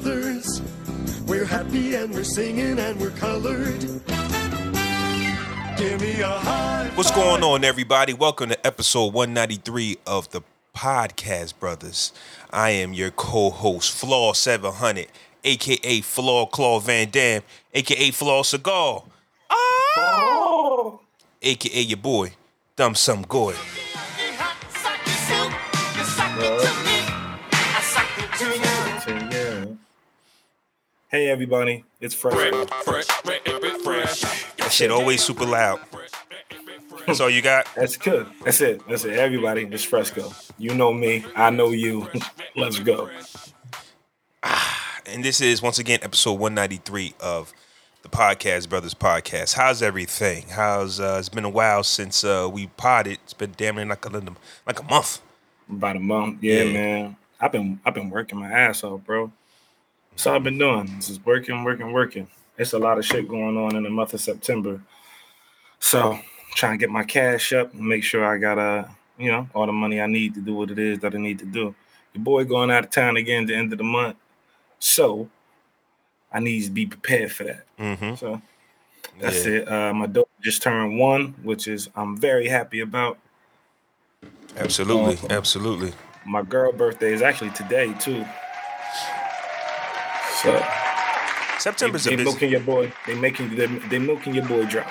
brothers. We're happy and we're singing and we're colored. Give me a high. What's going on, everybody? Welcome to episode 193 of the Podcast Brothers. I am your co-host, Flaw 700, a.k.a. Flaw Claw Van Damme, a.k.a. Flaw Cigar, a.k.a. your boy, Dumb Some Goy. Hey everybody, it's Fresco. That shit always super loud. That's all you got? That's good. That's it. That's it. Everybody, it's Fresco. You know me. I know you. Let's go. And this is, once again, episode 193 of the Podcast Brothers Podcast. How's everything? How's it's been a while since we potted. It's been damn near like a month. About a month. Yeah, man. I've been working my ass off, bro. So I've been doing this is working. It's a lot of shit going on in the month of September. So trying to get my cash up and make sure I got all the money I need to do what it is that I need to do. Your boy going out of town again at the end of the month. So I need to be prepared for that. Mm-hmm. So that's it. My daughter just turned 1, which is I'm very happy about. Absolutely. My girl birthday is actually today too. So September's a busy. They milking your boy dry.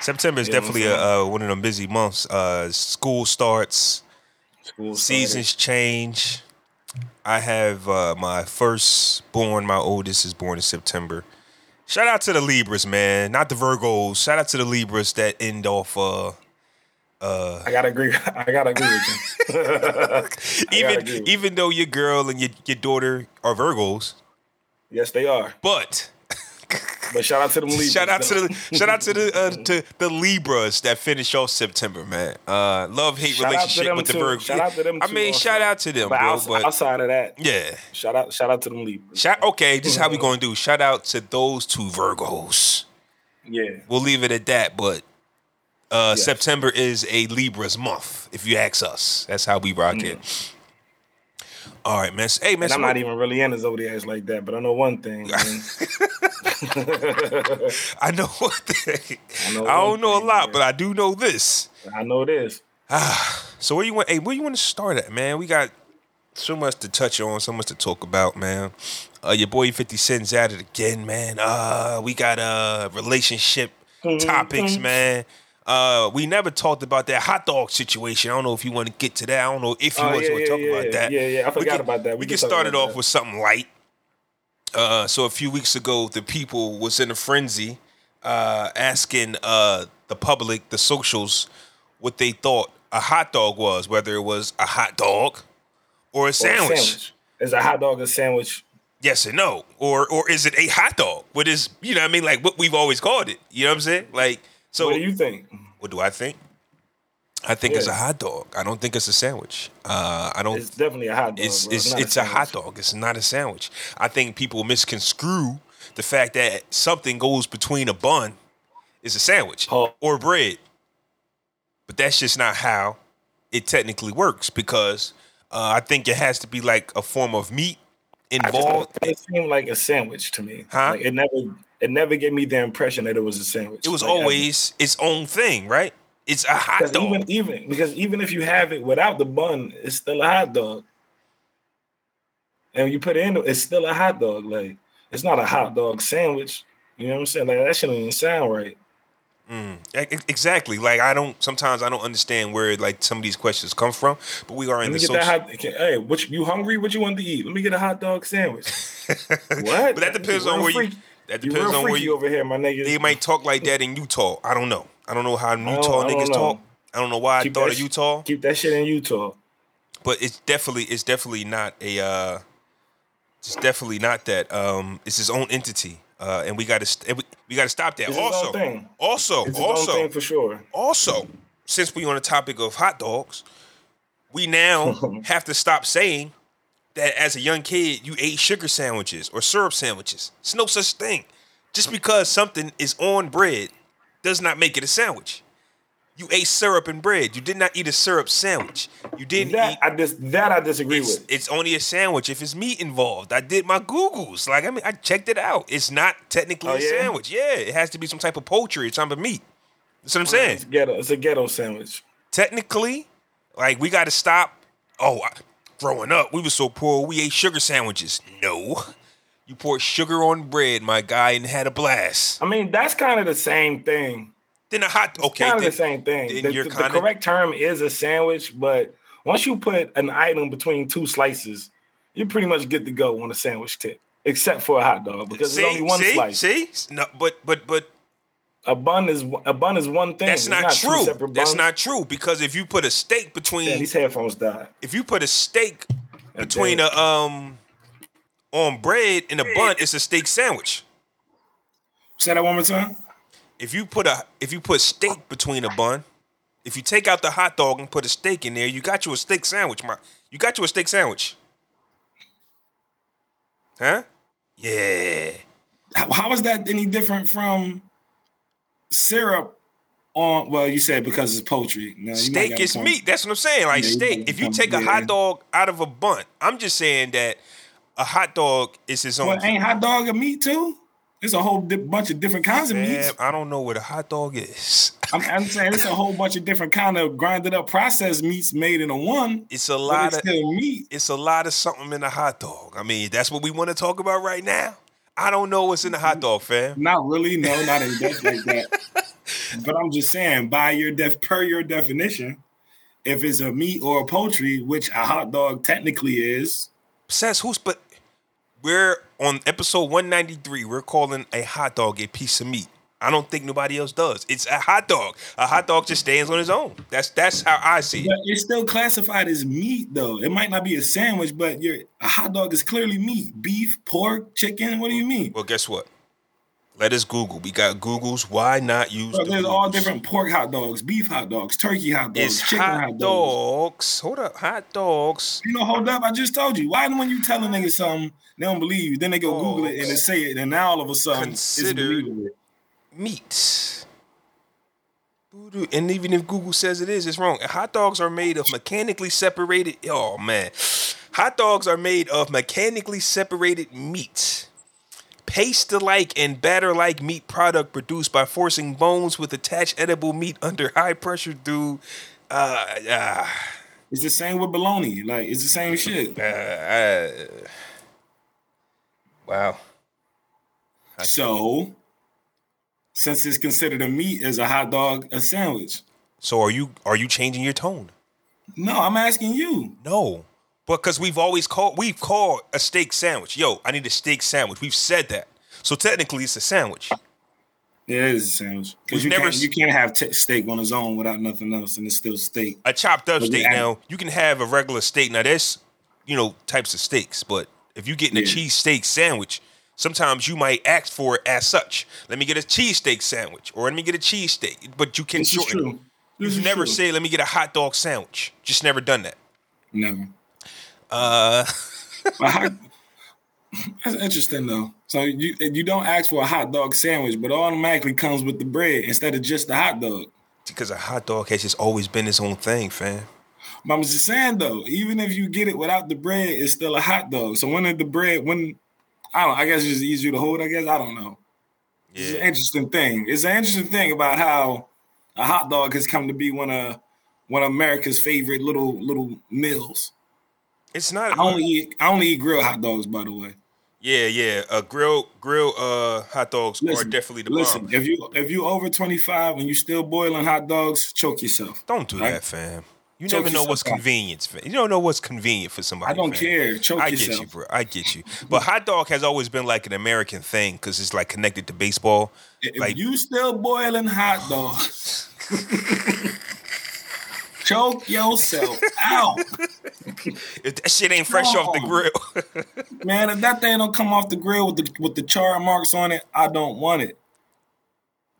September is definitely one of them busy months. School starts. Seasons change. I have my firstborn. My oldest is born in September. Shout out to the Libras, man. Not the Virgos. Shout out to the Libras that end off. I gotta agree with you. Even though your girl and your daughter are Virgos, yes they are. But shout out to them Libras. Shout out to the Libras that finish off September, man. Love hate relationship with the Virgos. Shout out to them. I mean, shout out to them, bro. But outside of that, yeah. Shout out to them Libras. Okay, this is how we gonna do. Shout out to those two Virgos. Yeah, we'll leave it at that, but. Yes. September is a Libra's month, if you ask us. That's how we rock it. All right, man. Hey, man. And I'm not even really into zodiacs like that, but I know one thing. I know one thing. I don't know a lot, but I do know this. I know this. So where you want to start at, man? We got so much to touch on, so much to talk about, man. Your boy 50 Cent's at it again, man. We got relationship topics, man. We never talked about that hot dog situation. I don't know if you want to get to that. I don't know if you want to talk about that. Yeah. I forgot about that. We can start it off with something light. So a few weeks ago, the people was in a frenzy asking the public, the socials, what they thought a hot dog was, whether it was a hot dog or a sandwich. Is a hot dog a sandwich? Yes or no? Or is it a hot dog? What is, you know what I mean? Like what we've always called it. You know what I'm saying? Like. So, what do you think? What do I think? I think it's a hot dog. I don't think it's a sandwich. It's definitely a hot dog. It's a hot dog. It's not a sandwich. I think people misconstrue the fact that something goes between a bun is a sandwich or bread. But that's just not how it technically works because I think it has to be like a form of meat involved. It seemed like a sandwich to me. Huh? Like it never gave me the impression that it was a sandwich. It was always its own thing, right? It's a hot dog. Because even if you have it without the bun, it's still a hot dog. And when you put it in, it's still a hot dog. Like, it's not a hot dog sandwich. You know what I'm saying? Like, that shouldn't even sound right. Exactly. Like, sometimes I don't understand where, like, some of these questions come from, but we are in the social... Hey, you hungry? What you want to eat? Let me get a hot dog sandwich. What? But that depends on where you... That depends on where you over here, my nigga. They might talk like that in Utah. I don't know. I don't know how Utah niggas talk. I don't know why I thought of Utah. Keep that shit in Utah. But it's definitely not a. It's definitely not that. It's its own entity, and we gotta stop that. It's its own thing for sure. Also, since we on the topic of hot dogs, we now have to stop saying. That as a young kid, you ate sugar sandwiches or syrup sandwiches. It's no such thing. Just because something is on bread does not make it a sandwich. You ate syrup and bread. You did not eat a syrup sandwich. You didn't eat... I disagree with. It's only a sandwich if it's meat involved. I did my Googles. Like, I mean, I checked it out. It's not technically a sandwich. Yeah, it has to be some type of poultry or some type of meat. That's what I'm saying. It's a ghetto sandwich. Technically, like, we got to stop. Growing up, we were so poor, we ate sugar sandwiches. No. You poured sugar on bread, my guy, and had a blast. I mean, that's kind of the same thing. The correct term is a sandwich, but once you put an item between two slices, you're pretty much good to go on a sandwich tip, except for a hot dog because there's only one slice. No, but a bun is one thing. That's not true. That's not true because if you put a steak between these headphones died. If you put a steak between on bread and a bun, it's a steak sandwich. Say that one more time. If you put steak between a bun, if you take out the hot dog and put a steak in there, you got you a steak sandwich, Huh? Yeah. How is that any different from syrup on? Well, you said because it's poultry. No, steak is meat. That's what I'm saying. Like steak. If you take a hot dog out of a bun, I'm just saying that a hot dog is its own. Well, ain't hot dog a meat too? It's a whole bunch of different kinds of meats. I don't know what a hot dog is. I'm saying it's a whole bunch of different kind of grinded up processed meats made in a one. It's a lot of something in a hot dog. I mean, that's what we want to talk about right now. I don't know what's in a hot dog, fam. Not really, no, not in depth like that. But I'm just saying, per your definition, if it's a meat or a poultry, which a hot dog technically is, we're on episode 193. We're calling a hot dog a piece of meat. I don't think nobody else does. It's a hot dog. A hot dog just stands on its own. That's how I see it. But it's still classified as meat, though. It might not be a sandwich, but a hot dog is clearly meat. Beef, pork, chicken. What do you mean? Well, guess what? Let us Google. We got Googles. Why not use Google? There's all different pork hot dogs, beef hot dogs, turkey hot dogs, chicken hot dogs. Hold up. Hot dogs. You know, hold up. I just told you. Why when you tell a nigga something, they don't believe you. Then they go Google it and they say it. And now all of a sudden, it's meat. And even if Google says it is, it's wrong. Hot dogs are made of mechanically separated. Oh, man. Hot dogs are made of mechanically separated meat. Paste-like and batter-like meat product produced by forcing bones with attached edible meat under high pressure through... It's the same with bologna. Like, it's the same shit. Wow. So, since it's considered a meat, is a hot dog a sandwich? So are you changing your tone? No, I'm asking you. No. But because we've called a steak sandwich. Yo, I need a steak sandwich. We've said that. So technically, it's a sandwich. Yeah, it is a sandwich. Because you can't have steak on its own without nothing else, and it's still steak. A chopped up steak. Now, you can have a regular steak. Now, there's, types of steaks. But if you're getting a cheesesteak sandwich, sometimes you might ask for it as such. Let me get a cheesesteak sandwich, or let me get a cheesesteak. But you can shorten it. You've never said, let me get a hot dog sandwich. Just never done that. Never. That's interesting though. So you don't ask for a hot dog sandwich, but it automatically comes with the bread instead of just the hot dog. Because a hot dog has just always been its own thing, fam. But I'm just saying though, even if you get it without the bread, it's still a hot dog. So when did the bread? I guess it's just easier to hold. I guess I don't know. Yeah. It's an interesting thing. It's an interesting thing about how a hot dog has come to be one of America's favorite little meals. It's not. I only eat grilled hot dogs, by the way. Yeah. Grilled hot dogs are definitely the bomb. Listen, if you over 25 and you still boiling hot dogs, choke yourself. Don't do that, fam. You never know what's convenient, fam. You don't know what's convenient for somebody. I don't care. Choke yourself. I get you, bro. I get you. But hot dog has always been like an American thing because it's like connected to baseball. If you still boiling hot dogs, choke yourself out. If that shit ain't fresh off the grill. Man, if that thing don't come off the grill with the char marks on it, I don't want it.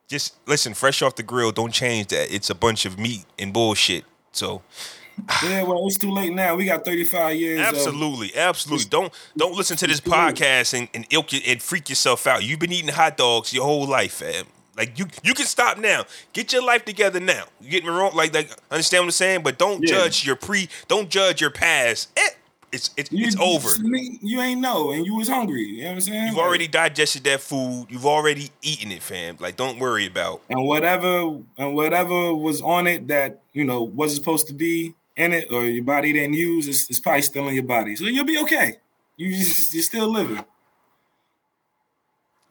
Just listen, fresh off the grill, don't change that. It's a bunch of meat and bullshit. So yeah, well, it's too late now. We got 35 years. Absolutely. Don't listen to this podcast and freak yourself out. You've been eating hot dogs your whole life, fam. Like you can stop now. Get your life together now. You get me wrong? Like understand what I'm saying? But don't judge your don't judge your past. It's over. You ain't know, and you was hungry. You know what I'm saying? You've already digested that food. You've already eaten it, fam. Like, don't worry about. And whatever was on it that you know wasn't supposed to be in it, or your body didn't use, it's probably still in your body. So you'll be okay. You're still living.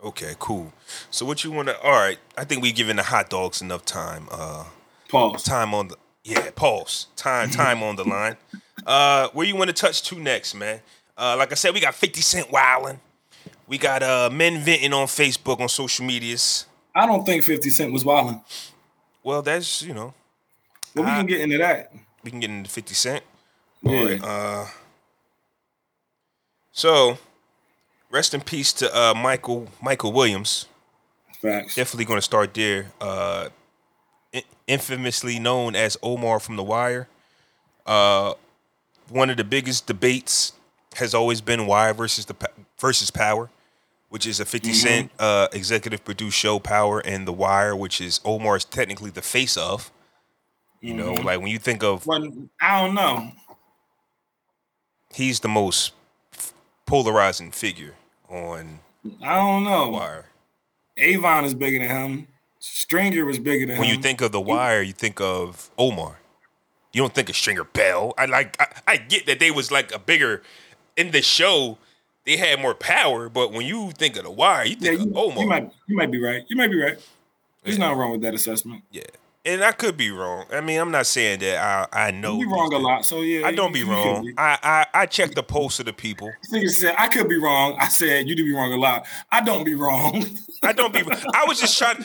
Okay, cool. So what you want to... All right, I think we've given the hot dogs enough time. Pause. Time on the... Yeah, pause. Time on the line. Where you want to touch to next, man? Like I said, we got 50 Cent wildin'. We got men venting on Facebook, on social medias. I don't think 50 Cent was wildin'. Well, that's, you know... Well, we can get into that. We can get into 50 Cent. Yeah. All right, so... Rest in peace to Michael Williams. Facts. Definitely going to start there. Infamously known as Omar from The Wire. One of the biggest debates has always been Wire versus Power, which is a 50 Cent executive produced show, Power, and The Wire, which is Omar's technically the face of. You know, like when you think of... Well, I don't know. He's the most polarizing figure on... I don't know. Wire. Avon is bigger than him. Stringer was bigger than him. When you think of The Wire, you think of Omar. You don't think of Stringer Bell. I get that they was like a bigger... In the show, they had more power, but when you think of The Wire, you think of Omar. You might be right. There's nothing wrong with that assessment. Yeah. And I could be wrong. I mean, I'm not saying that I know. You be wrong a lot, so yeah. I don't be wrong. I check the pulse of the people. You said I could be wrong. I said you do be wrong a lot. I don't be wrong. I was just trying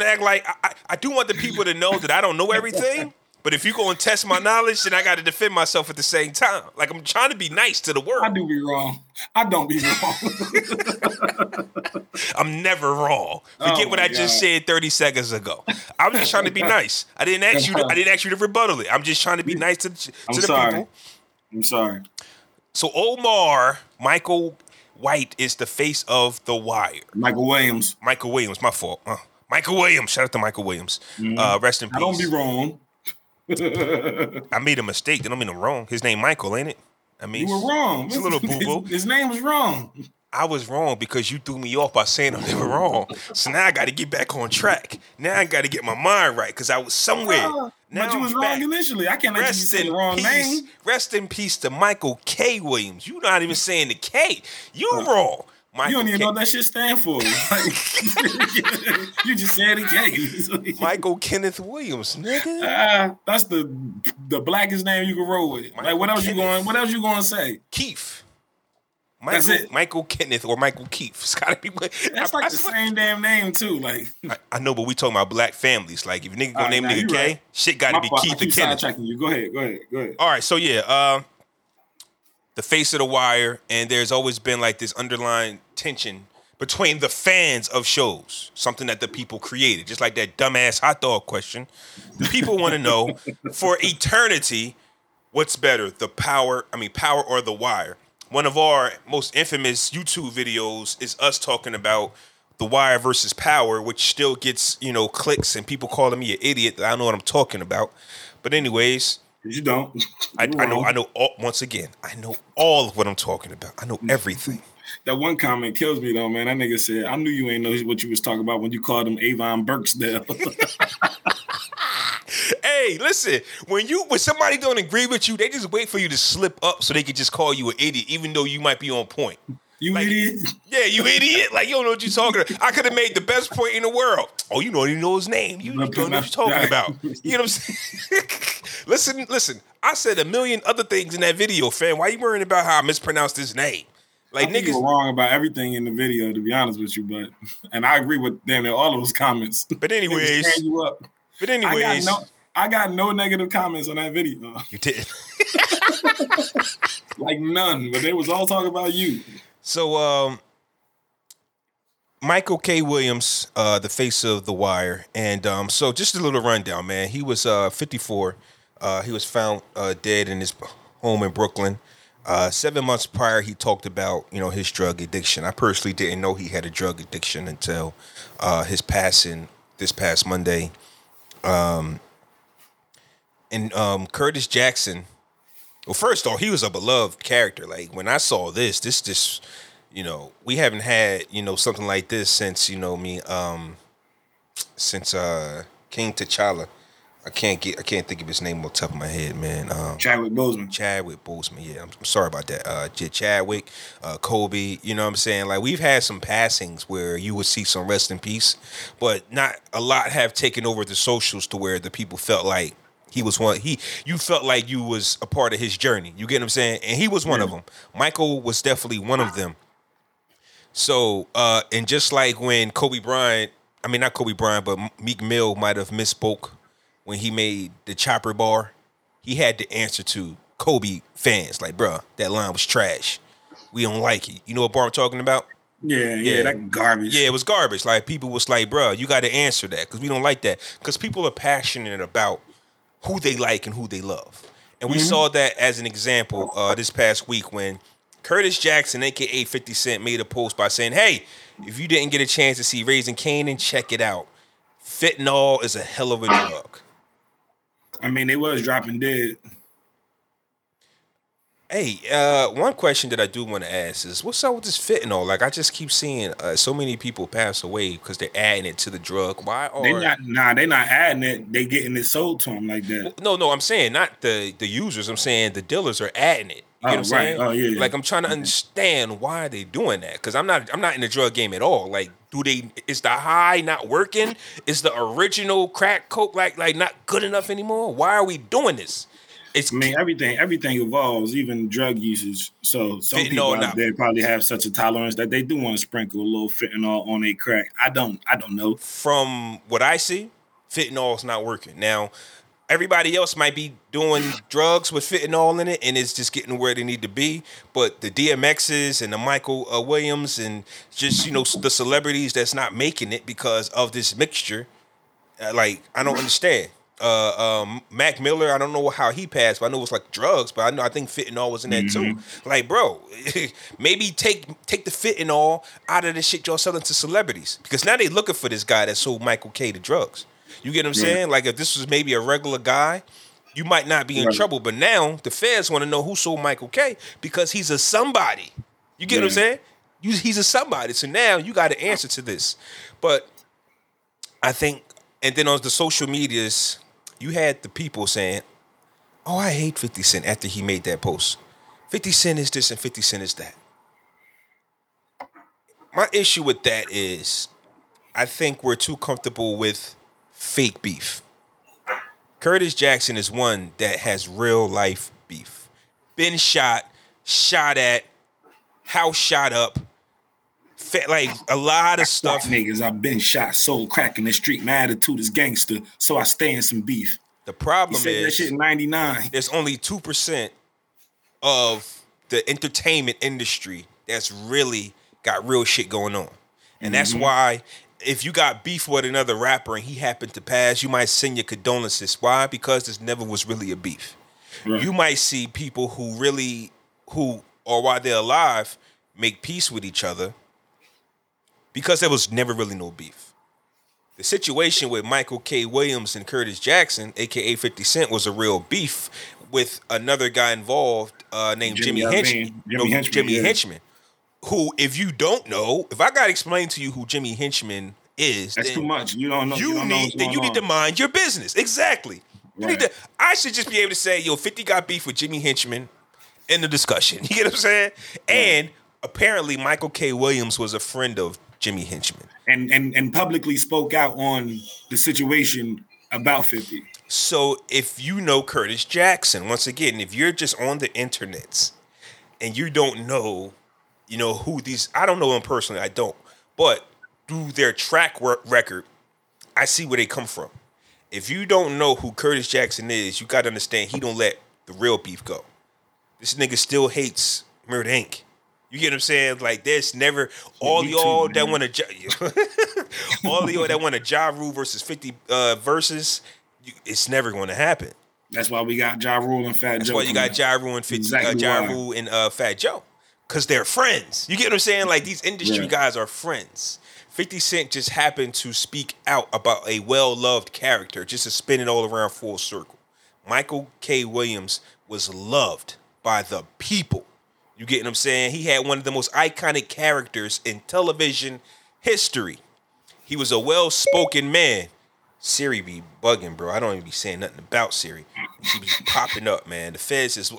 to act like I do want the people to know that I don't know everything. But if you go and test my knowledge, then I got to defend myself at the same time. Like I'm trying to be nice to the world. I do be wrong. I don't be wrong. I'm never wrong. Forget what I just said 30 seconds ago. I'm just trying to be nice. I didn't ask you to rebuttal it. I'm just trying to be nice to the people. I'm sorry. So Omar, Michael White is the face of The Wire. Michael Williams. My fault. Michael Williams. Shout out to Michael Williams. Rest in peace. I don't be wrong. I made a mistake. That don't mean I'm wrong. His name Michael, ain't it? I mean, you were wrong. It's a little boo-boo. His name was wrong. I was wrong because you threw me off by saying I'm never wrong. So now I got to get back on track. Now I got to get my mind right because I was somewhere. But you was wrong initially. I can't let you say the wrong name. Rest in peace to Michael K. Williams. You're not even saying the K. You're wrong. Michael you don't even know what that shit stand for. You just said it gay. Michael Kenneth Williams, nigga. That's the blackest name you can roll with. Michael like what else you gonna say? Keith. Michael, that's it. Michael Kenneth or Michael Keith. It's gotta be. That's like the same damn name too. Like I know, but we talking about black families. Like if a nigga gonna name nigga K, right. Shit gotta be Keith or Kenneth. Go ahead. All right, so yeah. The face of The Wire, and there's always been like this underlying tension between the fans of shows, something that the people created, just like that dumbass hot dog question. The people want to know for eternity, what's better, Power or The Wire? One of our most infamous YouTube videos is us talking about The Wire versus Power, which still gets, you know, clicks and people calling me an idiot that I don't know what I'm talking about. But anyways... You don't. I know. Once again, I know all of what I'm talking about. I know everything. That one comment kills me though, man. That nigga said, "I knew you ain't know what you was talking about when you called him Avon Birksdale." Hey, listen. When somebody don't agree with you, they just wait for you to slip up so they can just call you an idiot, even though you might be on point. You like, idiot. Yeah, you idiot. Like, you don't know what you're talking about. I could have made the best point in the world. Oh, you don't even know his name. You don't know what you're talking about. You know what I'm saying? Listen. I said a million other things in that video, fam. Why you worrying about how I mispronounced his name? Like, niggas. You were wrong about everything in the video, to be honest with you, but... And I agree with damn near all of those comments. But anyways... I got no negative comments on that video. You did. Like, none. But they was all talking about you. So, Michael K. Williams, the face of The Wire. And so just a little rundown, man. He was 54. He was found dead in his home in Brooklyn. 7 months prior, he talked about, you know, his drug addiction. I personally didn't know he had a drug addiction until his passing this past Monday. Curtis Jackson, well, first off, he was a beloved character. Like, when I saw this, you know, we haven't had, you know, something like this since, you know, since King T'Challa. I can't think of his name off the top of my head, man. Chadwick Boseman. Yeah, I'm sorry about that. Chadwick, Kobe. You know what I'm saying? Like, we've had some passings where you would see some rest in peace, but not a lot have taken over the socials to where the people felt like he was one. You felt like you was a part of his journey. You get what I'm saying? And he was one of them. Michael was definitely one of them. So, and just like when not Kobe Bryant, but Meek Mill might have misspoke when he made the chopper bar, he had to answer to Kobe fans. Like, bro, that line was trash. We don't like it. You know what bar I'm talking about? Yeah, that garbage. Yeah, it was garbage. Like, people was like, bro, you got to answer that because we don't like that. Because people are passionate about who they like and who they love. And we saw that as an example this past week when Curtis Jackson, a.k.a. 50 Cent, made a post by saying, hey, if you didn't get a chance to see Raising Kanan, check it out. Fentanyl is a hell of a drug. I mean, they was dropping dead. Hey, one question that I do want to ask is, what's up with this fentanyl? Like, I just keep seeing so many people pass away because they're adding it to the drug. They're not adding it. They getting it sold to them like that. No, I'm saying not the users. I'm saying the dealers are adding it. You know what I'm saying? Oh, yeah. Like, I'm trying to understand why they doing that because I'm not in the drug game at all. Like, is the high not working? Is the original crack coke like not good enough anymore? Why are we doing this? Everything evolves, even drug usage. So some people out there probably have such a tolerance that they do want to sprinkle a little fentanyl on a crack. I don't know. From what I see, fentanyl's not working now. Everybody else might be doing drugs with fentanyl in it, and it's just getting where they need to be. But the DMXs and the Michael Williams and just, you know, the celebrities that's not making it because of this mixture, like, I don't understand. Mac Miller, I don't know how he passed, but I know it was like drugs, but I think fentanyl was in that too. Like, bro, maybe take the fentanyl out of the shit y'all selling to celebrities because now they looking for this guy that sold Michael K to drugs. You get what I'm saying? Like, if this was maybe a regular guy, you might not be in trouble. But now the feds want to know who sold Michael K because he's a somebody. You get what I'm saying? He's a somebody. So now you got to answer to this. But I think, and then on the social medias, you had the people saying, oh, I hate 50 Cent after he made that post. 50 Cent is this and 50 Cent is that. My issue with that is I think we're too comfortable with fake beef. Curtis Jackson is one that has real life beef. Been shot at, house shot up, like a lot of stuff. Niggas, I've been shot, sold crack in the street. My attitude is gangster, so I stay in some beef. The problem is that shit in 99. There's only 2% of the entertainment industry that's really got real shit going on, and that's why. If you got beef with another rapper and he happened to pass, you might send your condolences. Why? Because this never was really a beef. Right. You might see people who while they're alive, make peace with each other because there was never really no beef. The situation with Michael K. Williams and Curtis Jackson, a.k.a. 50 Cent, was a real beef with another guy involved named Jimmy Henchman. Who, if you don't know, if I gotta explain to you who Jimmy Henchman is, that's too much. You don't know. You need to mind your business. Exactly. Right. I should just be able to say, yo, 50 got beef with Jimmy Henchman in the discussion. You get what I'm saying? Right. And apparently Michael K. Williams was a friend of Jimmy Henchman. And publicly spoke out on the situation about 50. So if you know Curtis Jackson, once again, if you're just on the internets and you don't know. You know who these? I don't know them personally. I don't, but through their track record, I see where they come from. If you don't know who Curtis Jackson is, you got to understand he don't let the real beef go. This nigga still hates Murda Inc. You get what I'm saying? Like, there's never all y'all that want a Ja Rule versus 50 versus. It's never going to happen. That's why we got Ja Rule and Fat Joe. That's why you got Ja Rule and Fat Joe. Because they're friends. You get what I'm saying? Like, these industry guys are friends. 50 Cent just happened to speak out about a well-loved character, just to spin it all around full circle. Michael K. Williams was loved by the people. You get what I'm saying? He had one of the most iconic characters in television history. He was a well-spoken man. Siri be bugging, bro. I don't even be saying nothing about Siri. She be popping up, man. The feds is...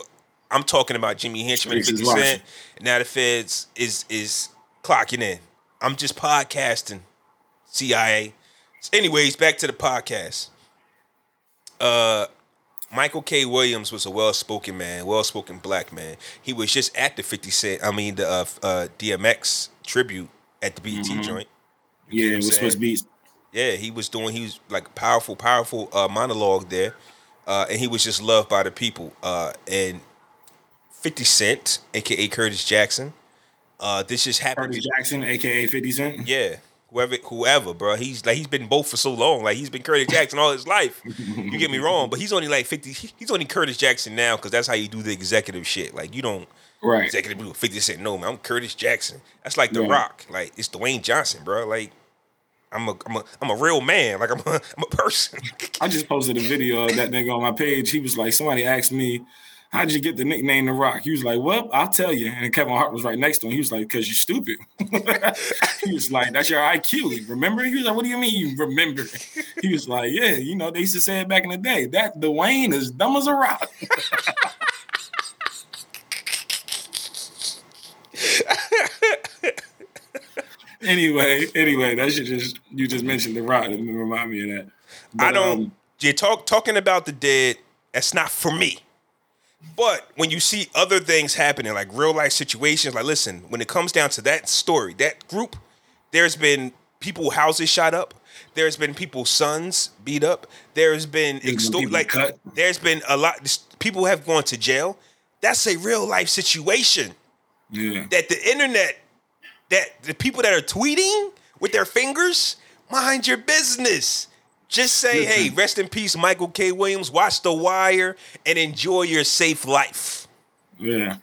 I'm talking about Jimmy Henchman, 50 Cent. Now the feds is clocking in. I'm just podcasting, CIA. So anyways, back to the podcast. Michael K. Williams was a well-spoken man, well-spoken black man. He was just at the 50 Cent, I mean, the DMX tribute at the BET joint. Yeah, it was supposed to be. Yeah, he was like powerful monologue there. And he was just loved by the people. And 50 Cent, a.k.a. Curtis Jackson. This just happened. Curtis Jackson, a.k.a. 50 Cent? Yeah. Whoever, bro. He's been both for so long. Like, he's been Curtis Jackson all his life. You get me wrong, but he's only like 50. He's only Curtis Jackson now because that's how you do the executive shit. Like, you don't executive do 50 Cent. No, man, I'm Curtis Jackson. That's like The Rock. Like, it's Dwayne Johnson, bro. Like, I'm a real man. Like, I'm a person. I just posted a video of that nigga on my page. He was like, somebody asked me, how'd you get the nickname The Rock? He was like, well, I'll tell you. And Kevin Hart was right next to him. He was like, because you're stupid. He was like, that's your IQ. Remember? He was like, what do you mean you remember? He was like, yeah, you know, they used to say it back in the day. That Dwayne is dumb as a rock. Anyway, that shit you just mentioned The Rock. It reminded me of that. But, I don't. You're talking about the dead. That's not for me. But when you see other things happening, like real life situations, like listen, when it comes down to that story, that group, there's been people houses shot up, there's been people's sons beat up, there's been cut. There's been a lot. People have gone to jail. That's a real life situation. Yeah. That the internet. That the people that are tweeting with their fingers, mind your business. Just say, hey, rest in peace, Michael K. Williams. Watch The Wire and enjoy your safe life. Yeah,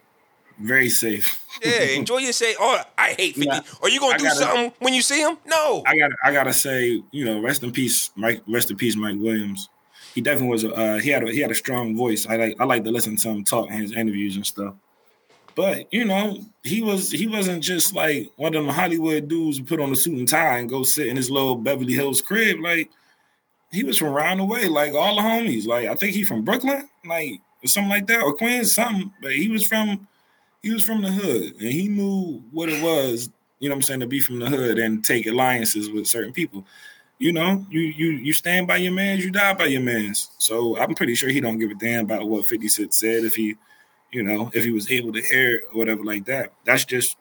very safe. Yeah, enjoy your safe. Oh, I hate 50. Yeah, are you gonna do something when you see him? No. I gotta say, you know, rest in peace, Mike Williams. He definitely was. He had a strong voice. I like to listen to him talk in his interviews and stuff. But, you know, he wasn't just like one of them Hollywood dudes who put on a suit and tie and go sit in his little Beverly Hills crib. Like, he was from around the way, like all the homies. Like, I think he from Brooklyn, like, or something like that, or Queens, something. But he was from the hood, and he knew what it was, you know what I'm saying, to be from the hood and take alliances with certain people. You know, you stand by your mans, you die by your mans. So I'm pretty sure he don't give a damn about what 50 Cent said if he was able to air or whatever like that. That's just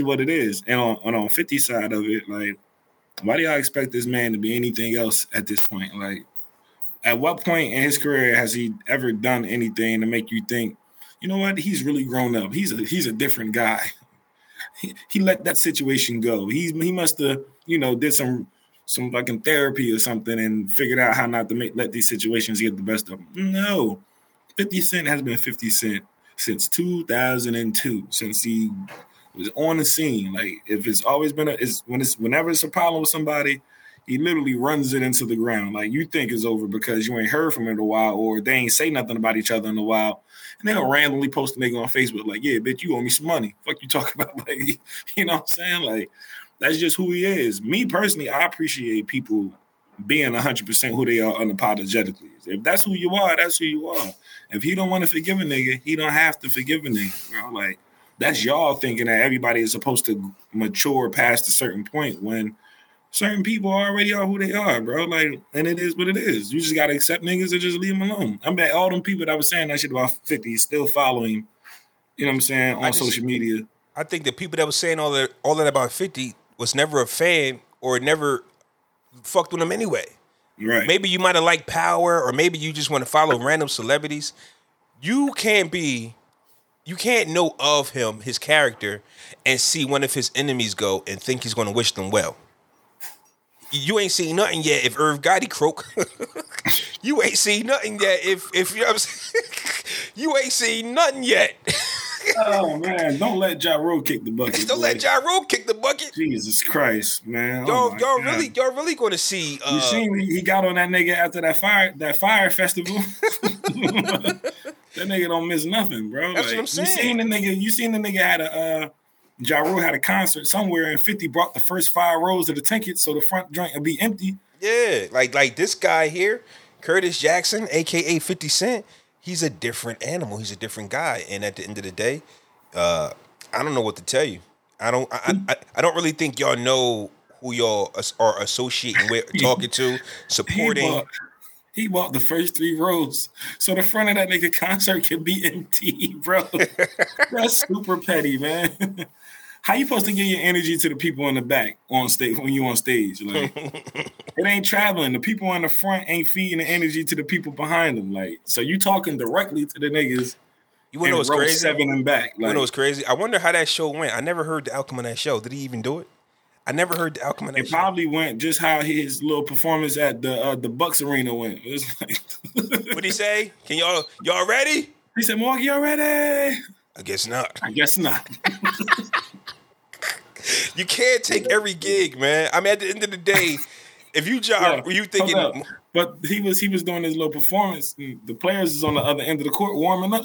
what it is. And on 50's side of it, like, why do y'all expect this man to be anything else at this point? Like, at what point in his career has he ever done anything to make you think, you know what, he's really grown up. He's a different guy. He let that situation go. He must have, you know, did some fucking therapy or something and figured out how not to let these situations get the best of him. No. 50 Cent has been 50 Cent since 2002, since he was on the scene. Like, if it's always been whenever it's a problem with somebody, he literally runs it into the ground. Like, you think it's over because you ain't heard from him in a while, or they ain't say nothing about each other in a while, and they'll randomly post a nigga on Facebook like, "Yeah, bitch, you owe me some money." Fuck you talking about, like, you know what I'm saying? Like, that's just who he is. Me personally, I appreciate people being 100% who they are unapologetically. If that's who you are, that's who you are. If he don't want to forgive a nigga, he don't have to forgive a nigga, bro. Like, that's y'all thinking that everybody is supposed to mature past a certain point when certain people already are who they are, bro. Like, and it is what it is. You just got to accept niggas and just leave them alone. I bet all them people that was saying that shit about 50 still following, you know what I'm saying, on social media. I think the people that was saying all that about 50 was never a fan or never fucked with him anyway. Right. Maybe you might have liked Power, or maybe you just want to follow random celebrities. You can't know of him, his character, and see one of his enemies go and think he's going to wish them well. You ain't seen nothing yet. If Irv Gotti croak, you ain't seen nothing yet. If you know you ain't seen nothing yet. Oh man, don't let Ja Rule kick the bucket. Don't let Ja Rule kick the bucket. Jesus Christ, man. Y'all really gonna see you seen he got on that nigga after that fire festival. That nigga don't miss nothing, bro. That's what I'm saying. You seen the nigga had a Ja Rule had a concert somewhere and 50 brought the first 5 rows of the tickets so the front joint would be empty. Yeah, like this guy here, Curtis Jackson, a.k.a. 50 Cent, he's a different animal. He's a different guy. And at the end of the day, I don't know what to tell you. I don't really think y'all know who y'all are associating with, talking to, supporting. He walked the first 3 rows so the front of that nigga concert can be empty, bro. That's super petty, man. How you supposed to get your energy to the people in the back on stage when you on stage? Like, it ain't traveling. The people on the front ain't feeding the energy to the people behind them. Like, so you talking directly to the niggas. You wanna know what's crazy? 7 and back. Like, you know what's crazy? I wonder how that show went. I never heard the outcome of that show. Did he even do it? I never heard the outcome of that show. It probably went just how his little performance at the Bucks Arena went. It was like what'd he say? Can y'all ready? He said, Mark, y'all ready? I guess not. You can't take every gig, man. I mean, at the end of the day, if you job, you thinking. But he was doing his little performance. And the players is on the other end of the court warming up.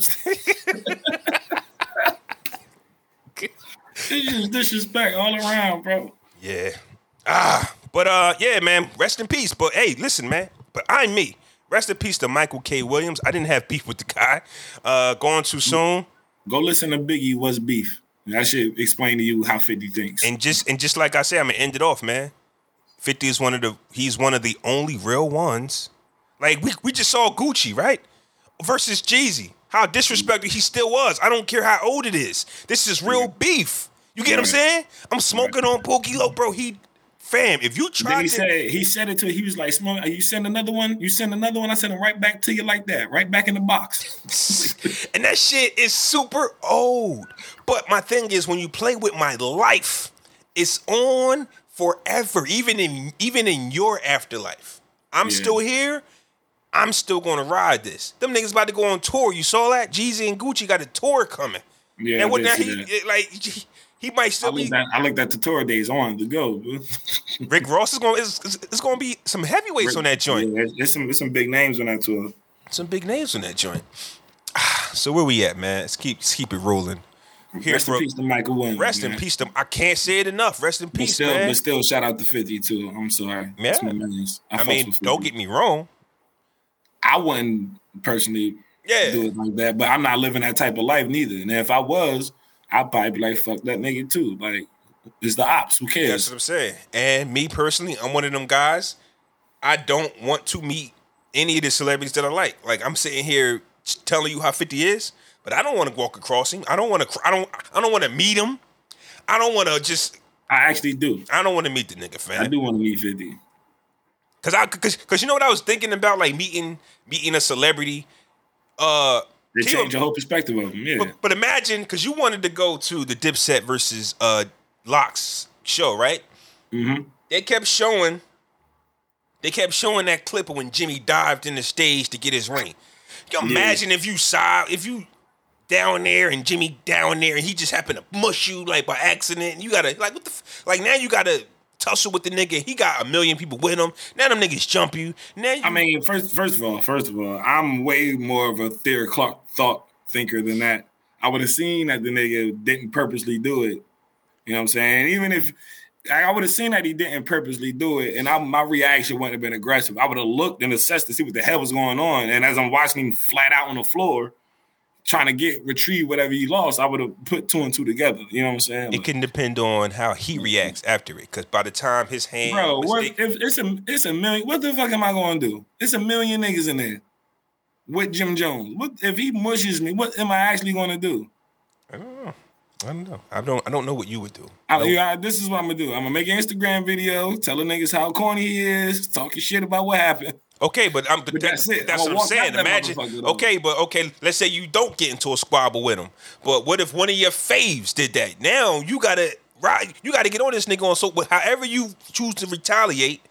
It's just disrespect all around, bro. Yeah. But yeah, man. Rest in peace. But hey, listen, man. But I'm me. Rest in peace to Michael K. Williams. I didn't have beef with the guy. Gone too soon. Go listen to Biggie. What's beef? That should explain to you how 50 thinks. And just like I said, I'm gonna end it off, man. 50 is he's one of the only real ones. Like we just saw Gucci, right? Versus Jeezy. How disrespectful he still was. I don't care how old it is. This is real beef. You get what I'm saying? I'm smoking on Pookie Low, bro. Fam, if you try to... He said it to... He was like, Smoke, you send another one, I send them right back to you like that. Right back in the box. And that shit is super old. But my thing is, when you play with my life, it's on forever. Even in your afterlife. I'm still here. I'm still going to ride this. Them niggas about to go on tour. You saw that? Jeezy and Gucci got a tour coming. Yeah, and he might still be. I looked at the tour days on to go. Rick Ross is going. It's going to be some heavyweights on that joint. Yeah, there's some big names on that tour. Some big names on that joint. So where we at, man? Let's keep it rolling. Rest in peace to Michael Williams. Rest in peace to. I can't say it enough. Rest in peace, man. But still, shout out to 50 too. I'm sorry. Yeah. I mean, don't get me wrong. I wouldn't personally do it like that, but I'm not living that type of life neither. And if I was, I'd probably be like, fuck that nigga too. Like, it's the ops. Who cares? That's what I'm saying. And me personally, I'm one of them guys. I don't want to meet any of the celebrities that I like. Like, I'm sitting here telling you how 50 is, but I don't want to walk across him. I don't want to meet him. I don't want to just. I actually do. I don't want to meet the nigga, fam. I do want to meet 50. Cause you know what I was thinking about, like meeting a celebrity. They change your whole perspective of them, yeah. But imagine, because you wanted to go to the Dipset versus Lox show, right? Mm-hmm. They kept showing that clip of when Jimmy dived in the stage to get his ring. You imagine if you down there and Jimmy down there and he just happened to mush you like by accident. And you gotta now you gotta tussle with the nigga. He got 1 million people with him. Now them niggas jump you. I mean, first of all, I'm way more of a thought thinker than that. I would have seen that the nigga didn't purposely do it. You know what I'm saying? Even if I would have seen that he didn't purposely do it, and my reaction wouldn't have been aggressive. I would have looked and assessed to see what the hell was going on. And as I'm watching him flat out on the floor, trying to retrieve whatever he lost, I would have put 2 and 2 together. You know what I'm saying? It can depend on how he reacts after it, because by the time his hand... Bro, it's a million... What the fuck am I going to do? It's 1 million niggas in there with Jim Jones. What if he mushes me? What am I actually going to do? I don't know. I don't know what you would do. This is what I'm going to do. I'm going to make an Instagram video, telling niggas how corny he is, talking shit about what happened. Okay, but that's it. That's what I'm saying. Imagine. Okay, let's say you don't get into a squabble with him. But what if one of your faves did that? Now you gotta get on this nigga on. So however you choose to retaliate,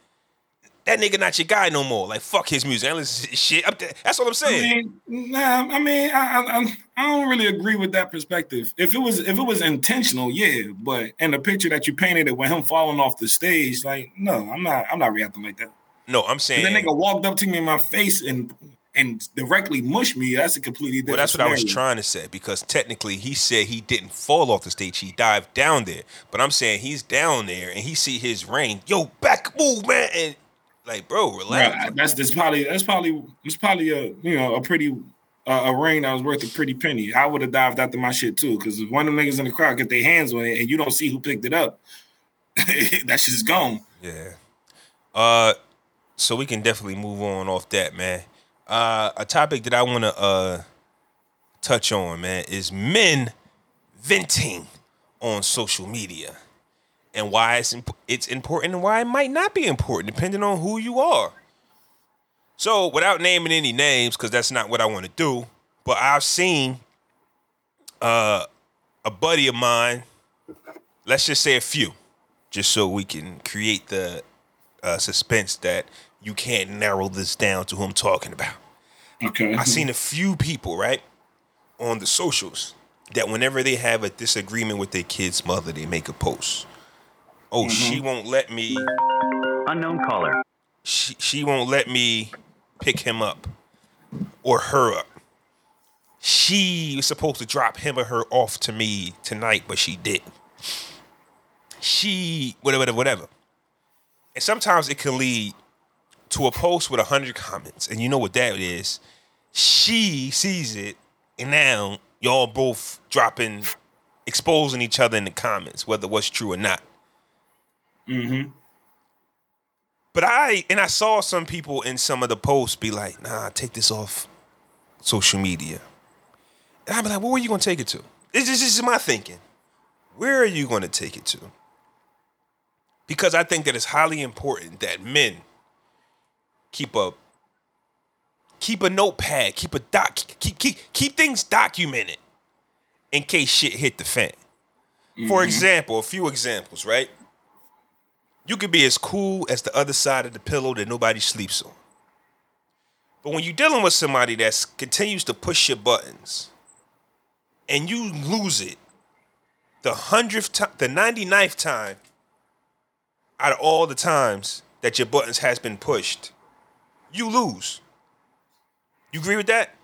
that nigga not your guy no more. Like, fuck his music. I listen to his shit. That's all I'm saying. I don't really agree with that perspective. If it was intentional, yeah. But in the picture that you painted, with him falling off the stage, like, no, I'm not reacting like that. No, I'm saying that nigga walked up to me in my face and directly mushed me. That's a completely different. Well, that's scenario. What I was trying to say, because technically he said he didn't fall off the stage. He dived down there. But I'm saying he's down there and he see his reign. Yo, back move, man. And like, bro, relax. Bro, that's probably a ring that was worth a pretty penny. I would have dived after my shit too, because if one of them niggas in the crowd get their hands on it and you don't see who picked it up, that shit's gone. Yeah. So we can definitely move on off that, man. A topic that I want to touch on, man, is men venting on social media and why it's important and why it might not be important, depending on who you are. So, without naming any names, because that's not what I want to do, but I've seen a buddy of mine, let's just say a few, just so we can create the suspense that you can't narrow this down to who I'm talking about. Okay. I've seen a few people, right, on the socials that whenever they have a disagreement with their kid's mother, they make a post. Oh, She won't let me. Unknown caller. She won't let me pick him up or her up. She was supposed to drop him or her off to me tonight, but she didn't. She, whatever. And sometimes it can lead to a post with 100 comments, and you know what that is. She sees it, and now y'all both dropping, exposing each other in the comments, whether what's true or not. Mm-hmm. But I saw some people in some of the posts be like, nah, take this off social media. And I'm like, well, where are you going to take it to? This is my thinking. Where are you going to take it to? Because I think that it's highly important that men keep a notepad, keep things documented in case shit hit the fan. Mm-hmm. For example, a few examples, right? You could be as cool as the other side of the pillow that nobody sleeps on. But when you're dealing with somebody that continues to push your buttons and you lose it the 100th time, the 99th time out of all the times that your buttons has been pushed, you lose. You agree with that?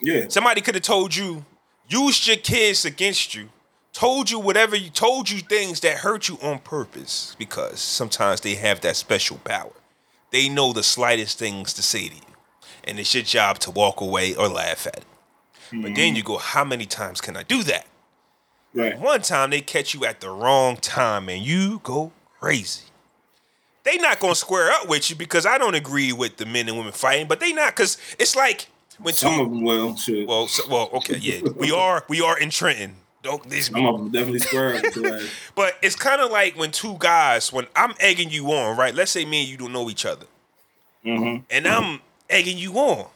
Yeah. Somebody could have told you, used your kids against you, told you things that hurt you on purpose, because sometimes they have that special power. They know the slightest things to say to you, and it's your job to walk away or laugh at it. Mm-hmm. But then you go, how many times can I do that? Right. One time they catch you at the wrong time and you go crazy. They not going to square up with you, because I don't agree with the men and women fighting, but they not, because it's like when some of them will. Shit. Well, okay, yeah. We are in Trenton. Some of them definitely square up. But it's kind of like when two guys, when I'm egging you on, right? Let's say me and you don't know each other. Mm-hmm. And I'm egging you on,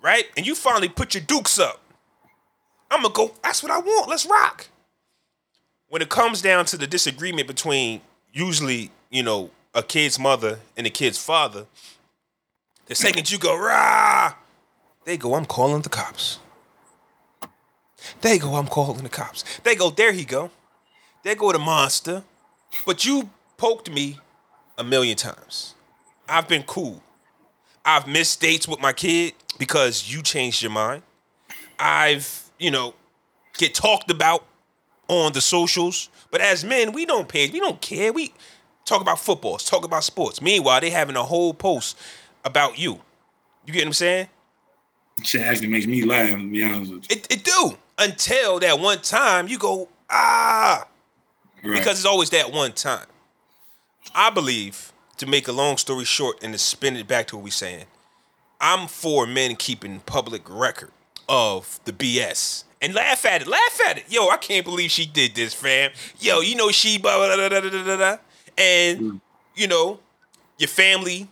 right? And you finally put your dukes up. I'm going to go, that's what I want. Let's rock. When it comes down to the disagreement between usually, you know, a kid's mother and a kid's father, the second you go, rah, they go, I'm calling the cops. They go, I'm calling the cops. They go, there he go. They go, the monster. But you poked me 1,000,000 times. I've been cool. I've missed dates with my kid because you changed your mind. I've, get talked about on the socials. But as men, we don't pay. We don't care. We talk about football, talk about sports. Meanwhile, they having a whole post about you. You get what I'm saying? Shit actually makes me laugh, to be honest with you. It do. Until that one time you go, ah. Right. Because it's always that one time. I believe, to make a long story short and to spin it back to what we're saying, I'm for men keeping public record of the BS. And laugh at it. Yo, I can't believe she did this, fam. Yo, she blah, blah, blah, blah, blah, blah. And, your family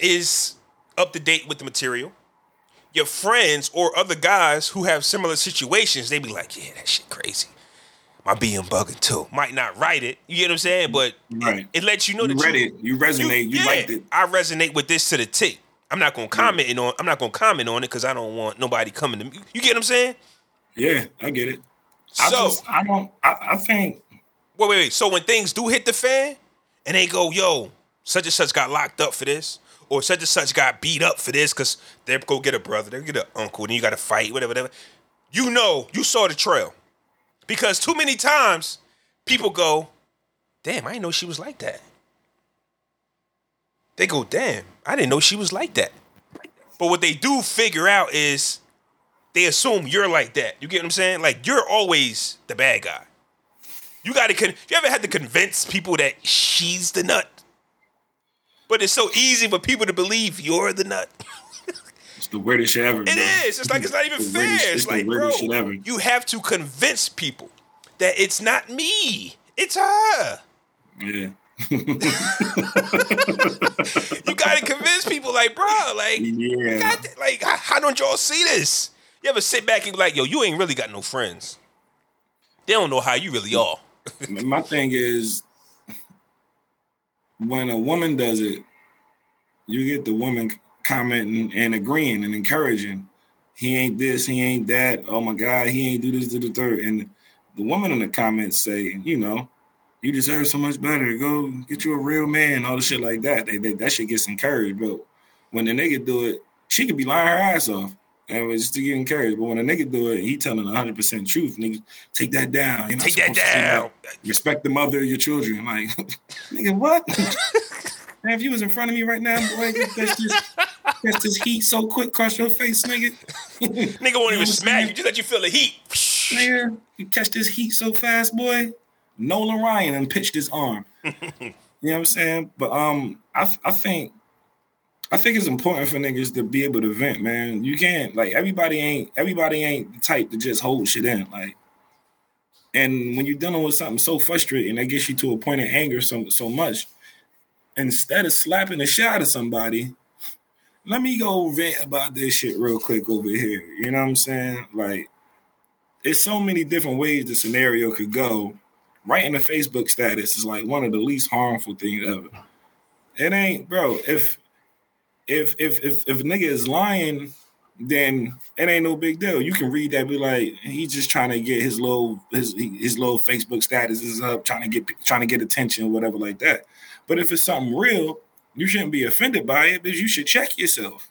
is up to date with the material. Your friends or other guys who have similar situations, they be like, yeah, that shit crazy. my BM bugging too. Might not write it. You get what I'm saying? But right. it lets you know that you read it. You resonate. You liked it. I resonate with this to the T. I'm not gonna comment on. I'm not gonna comment on it because I don't want nobody coming to me. You get what I'm saying? Yeah, I get it. So I think. Wait. So when things do hit the fan, and they go, yo, such and such got locked up for this, or such and such got beat up for this, because they go get a brother, they get an uncle, then you got to fight, whatever. You know, you saw the trail. Because too many times, people go, damn, I didn't know she was like that. They go, damn, I didn't know she was like that. But what they do figure out is they assume you're like that. You get what I'm saying? Like, you're always the bad guy. You got to, you ever had to convince people that she's the nut? But it's so easy for people to believe you're the nut. It's the weirdest shit ever. It is. It's like, it's not even fair. It's like, bro, you have to convince people that it's not me. It's her. Yeah. You got to convince people, like, bro, like, like, how don't y'all see this? You ever sit back and be like, yo, you ain't really got no friends. They don't know how you really are. My thing is, when a woman does it, you get the woman commenting and agreeing and encouraging. He ain't this, he ain't that. Oh my God, he ain't do this to the third. And the woman in the comments say, you know, you deserve so much better. Go get you a real man. All the shit like that. That shit gets encouraged. But when the nigga do it, she could be lying her ass off. And was just to get encouraged. But when a nigga do it, he telling 100% truth. Nigga, take that down. You're take that down. Respect the mother of your children. Like, nigga, what? Man, if you was in front of me right now, boy, that's this heat so quick across your face, nigga. Nigga won't even smack you. Just let you feel the heat. Nigga, you catch this heat so fast, boy. Nolan Ryan and pitched his arm. You know what I'm saying? But I think it's important for niggas to be able to vent, man. You can't, like, everybody ain't the type to just hold shit in, like. And when you're dealing with something so frustrating that gets you to a point of anger so much, instead of slapping the shit out of somebody, let me go vent about this shit real quick over here. You know what I'm saying? Like, there's so many different ways the scenario could go. Writing a Facebook status is like one of the least harmful things ever. It ain't, bro. If a nigga is lying, then it ain't no big deal. You can read that and be like, he's just trying to get his little Facebook statuses up, trying to get attention, whatever like that. But if it's something real, you shouldn't be offended by it, but you should check yourself.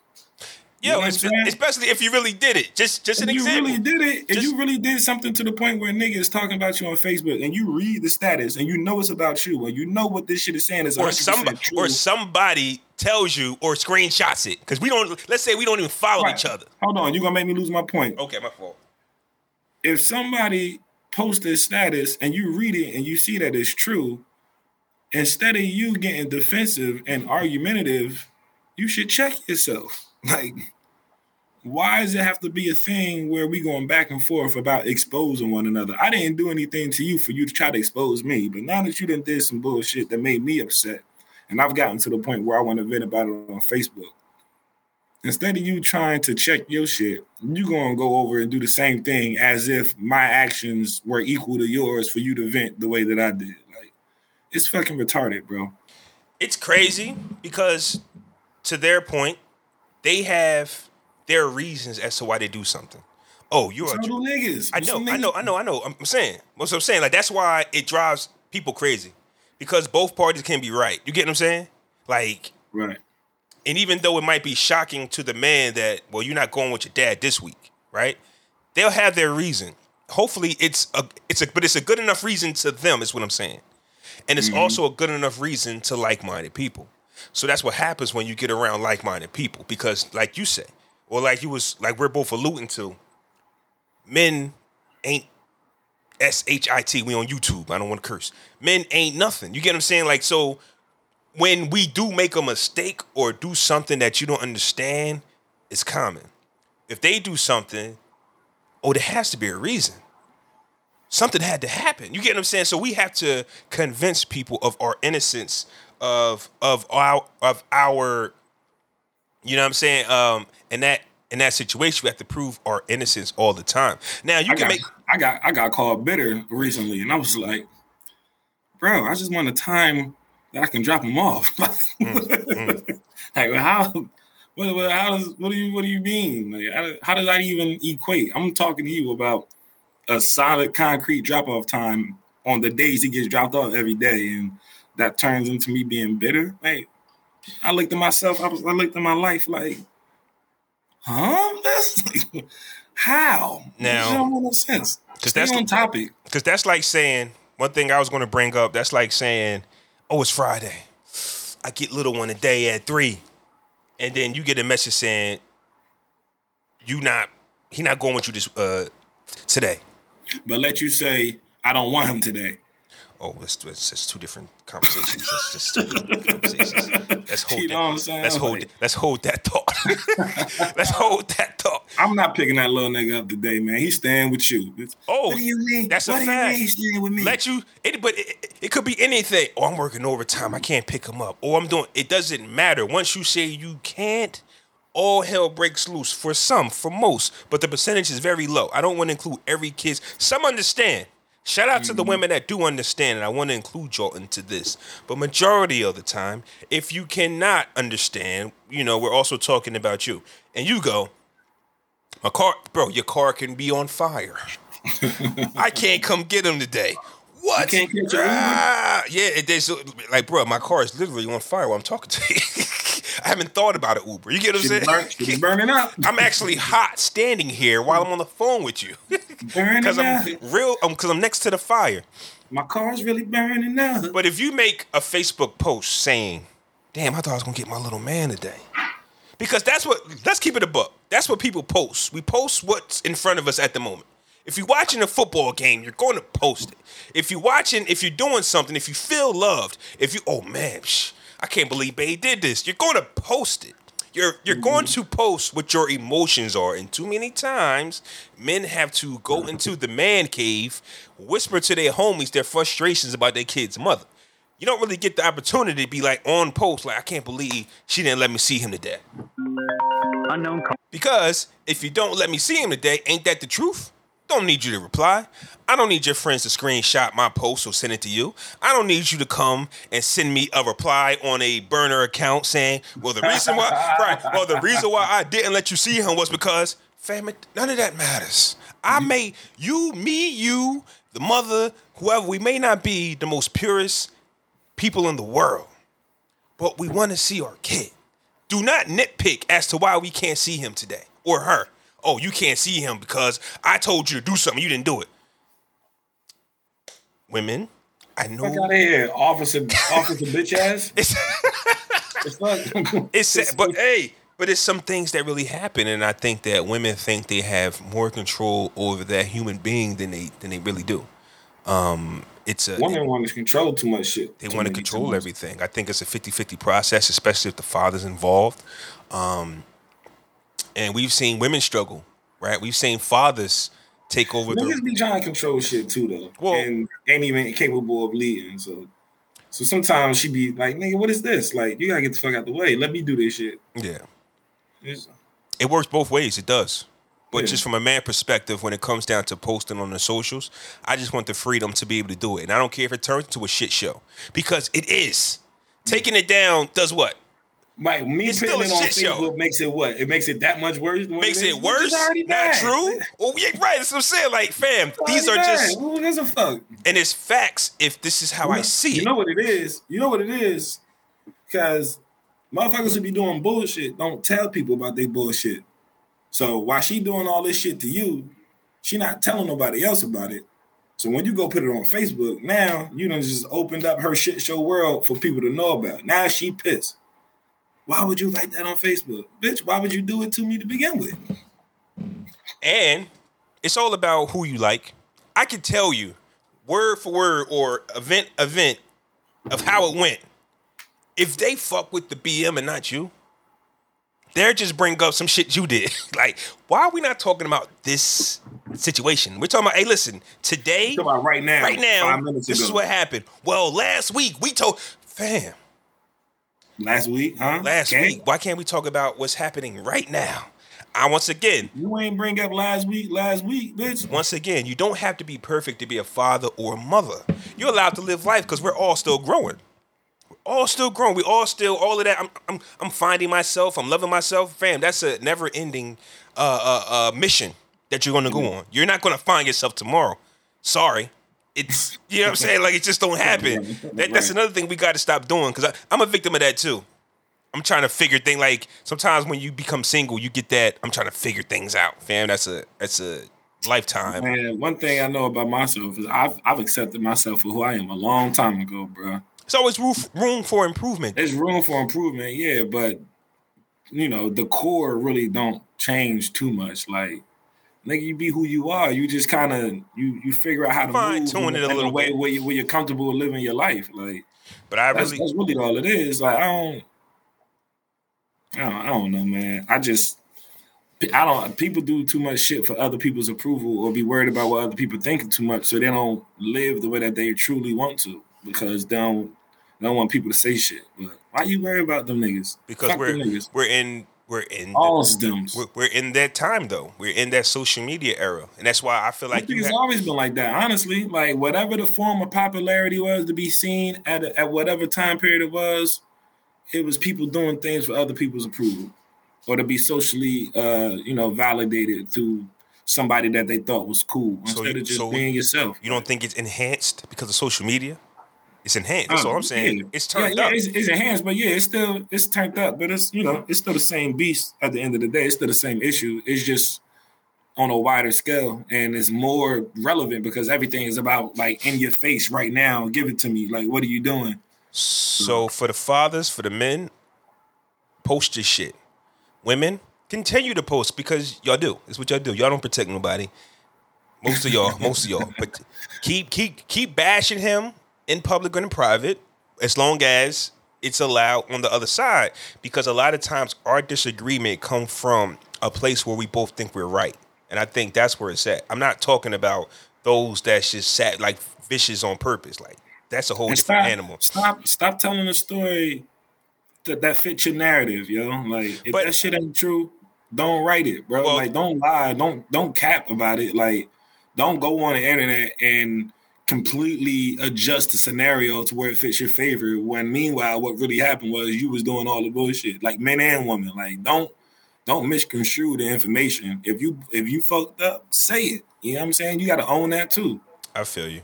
Yo, you know, especially if you really did it. Just an example. If you really did something to the point where a nigga is talking about you on Facebook and you read the status and you know it's about you and you know what this shit is saying is about you. Or somebody tells you or screenshots it. Because let's say we don't even follow each other. Hold on, you're going to make me lose my point. Okay, my fault. If somebody posts a status and you read it and you see that it's true, instead of you getting defensive and argumentative, you should check yourself. Like, why does it have to be a thing where we going back and forth about exposing one another? I didn't do anything to you for you to try to expose me, but now that you done did some bullshit that made me upset, and I've gotten to the point where I want to vent about it on Facebook, instead of you trying to check your shit, you going to go over and do the same thing as if my actions were equal to yours for you to vent the way that I did. Like, it's fucking retarded, bro. It's crazy because, to their point, they have their reasons as to why they do something. Oh, you're a niggas. I know. I'm saying. What's I'm saying? Like, that's why it drives people crazy. Because both parties can be right. You get what I'm saying? Like, right. And even though it might be shocking to the man that, well, you're not going with your dad this week, right? They'll have their reason. Hopefully it's a good enough reason to them, is what I'm saying. And it's also a good enough reason to like-minded people. So that's what happens when you get around like-minded people, because like you say, or like we're both alluding to, men ain't shit. We on YouTube. I don't want to curse. Men ain't nothing. You get what I'm saying? Like, so when we do make a mistake or do something that you don't understand, it's common. If they do something, there has to be a reason. Something had to happen. You get what I'm saying? So we have to convince people of our innocence, of our, you know what I'm saying? And that in that situation, we have to prove our innocence all the time. Now you I got called bitter recently, and I was like, bro, I just want a time that I can drop him off. Like, what do you mean? Like, how does that even equate? I'm talking to you about a solid concrete drop off time on the days he gets dropped off every day, and that turns into me being bitter. Like, I looked at myself. I looked at my life. Like, huh? That's like, how? Now, it don't make no sense. Because that's on topic. Because that's like saying one thing I was going to bring up. That's like saying, oh, it's Friday. I get little one a day at 3:00, and then you get a message saying he not going with you this today. But let you say, I don't want him today. Oh, it's two different conversations. It's just two different conversations. Let's hold that thought. Let's hold that thought. I'm not picking that little nigga up today, man. He's staying with you. What do you mean? That's a fact. What do you mean he's staying with me? It could be anything. Oh, I'm working overtime. I can't pick him up. Or I'm doing. It doesn't matter. Once you say you can't, all hell breaks loose for some, for most. But the percentage is very low. I don't want to include every kid. Some understand. Shout out to the women that do understand, and I want to include y'all into this. But majority of the time, if you cannot understand, we're also talking about you. And you go, your car can be on fire. I can't come get him today. What? You can't get my car is literally on fire while I'm talking to you. I haven't thought about an Uber. You get what I'm saying? She's burning up. I'm actually hot standing here while I'm on the phone with you. Because I'm next to the fire. My car's really burning up. But if you make a Facebook post saying, damn, I thought I was going to get my little man today. Because let's keep it a buck. That's what people post. We post what's in front of us at the moment. If you're watching a football game, you're going to post it. If you're doing something, if you feel loved, I can't believe Bae did this. You're going to post it. You're going to post what your emotions are. And too many times, men have to go into the man cave, whisper to their homies their frustrations about their kid's mother. You don't really get the opportunity to be like on post, like, I can't believe she didn't let me see him today. Unknown. Because if you don't let me see him today, ain't that the truth? Don't need you to reply. I don't need your friends to screenshot my post or send it to you. I don't need you to come and send me a reply on a burner account saying, the reason why I didn't let you see him was because, fam, none of that matters. You, the mother, whoever, we may not be the most purest people in the world, but we want to see our kid. Do not nitpick as to why we can't see him today or her. Oh, you can't see him because I told you to do something. You didn't do it. Women, I know. Fuck out of here, officer bitch ass. But it's some things that really happen, and I think that women think they have more control over that human being than they really do. Women want to control too much shit. They want to control everything. I think it's a 50-50 process, especially if the father's involved. And we've seen women struggle, right? We've seen fathers take over. Women be trying to control shit too, though, and ain't even capable of leading. So sometimes she be like, "Nigga, what is this? Like, you gotta get the fuck out the way. Let me do this shit." Yeah, it works both ways. It does, but just from a man perspective, when it comes down to posting on the socials, I just want the freedom to be able to do it, and I don't care if it turns into a shit show because it is. Taking it down does what? Like, me putting it on Facebook makes it what? It makes it that much worse? Makes it worse? Not true? Well, yeah, right. That's what I'm saying. Like, fam, these are just... Who gives a fuck? And it's facts if this is how I see it. You know what it is? Because motherfuckers who be doing bullshit don't tell people about their bullshit. So while she doing all this shit to you, she not telling nobody else about it. So when you go put it on Facebook, now you done just opened up her shit show world for people to know about. Now she pissed. Why would you write that on Facebook? Bitch, why would you do it to me to begin with? And it's all about who you like. I can tell you word for word or event of how it went. If they fuck with the BM and not you, they're just bring up some shit you did. Like, why are we not talking about this situation? We're talking about, hey, listen, today, right now, this is what happened. Well, last week, we told, fam. Last week, huh? Why can't we talk about what's happening right now? I once again. You ain't bring up last week, bitch. Once again, you don't have to be perfect to be a father or a mother. You're allowed to live life because we're all still growing. We all still all of that. I'm finding myself. I'm loving myself, fam. That's a never ending mission that you're gonna go on. You're not gonna find yourself tomorrow. Sorry. It's, you know what I'm saying? Like, it just don't happen. That's another thing we got to stop doing, because I'm a victim of that too. I'm trying to figure things, like, sometimes when you become single, you get that, I'm trying to figure things out, fam. That's a lifetime. Man, one thing I know about myself is I've accepted myself for who I am a long time ago, bro. It's always room for improvement. There's room for improvement, yeah, but, you know, the core really don't change too much, like. Nigga, you be who you are. You just kind of you figure out how to fine-tune it a little way where you're comfortable living your life. Like, but that's really all it is. Like, I don't know, man. People do too much shit for other people's approval or be worried about what other people think too much, so they don't live the way that they truly want to, because they don't want people to say shit. But why you worry about them niggas? Because we're in that time, though. We're in that social media era. And that's why I feel like it's always been like that, honestly. Like, whatever the form of popularity was to be seen at whatever time period it was people doing things for other people's approval, or to be socially, validated through somebody that they thought was cool, instead of just being yourself. You don't think it's enhanced because of social media? It's enhanced. That's all I'm saying. Yeah. It's turned up. It's enhanced, but yeah, it's turned up. But it's, you know, it's still the same beast at the end of the day. It's still the same issue. It's just on a wider scale, and it's more relevant because everything is about, like, in your face right now. Give it to me. Like, what are you doing? So for the fathers, for the men, post your shit. Women, continue to post, because y'all do. It's what y'all do. Y'all don't protect nobody. Most of y'all. But keep bashing him. In public and in private, as long as it's allowed on the other side, because a lot of times our disagreement come from a place where we both think we're right, and I think that's where it's at. I'm not talking about those that just sat like vicious on purpose. Like, that's a whole different animal. Stop telling a story that fits your narrative, yo. Like, if that shit ain't true, don't write it, bro. Well, like, don't lie, don't cap about it. Like, don't go on the internet and completely adjust the scenario to where it fits your favor, when meanwhile what really happened was you was doing all the bullshit, like, men and women. Like, don't misconstrue the information. If you fucked up, say it. You know what I'm saying? You gotta own that too. I feel you.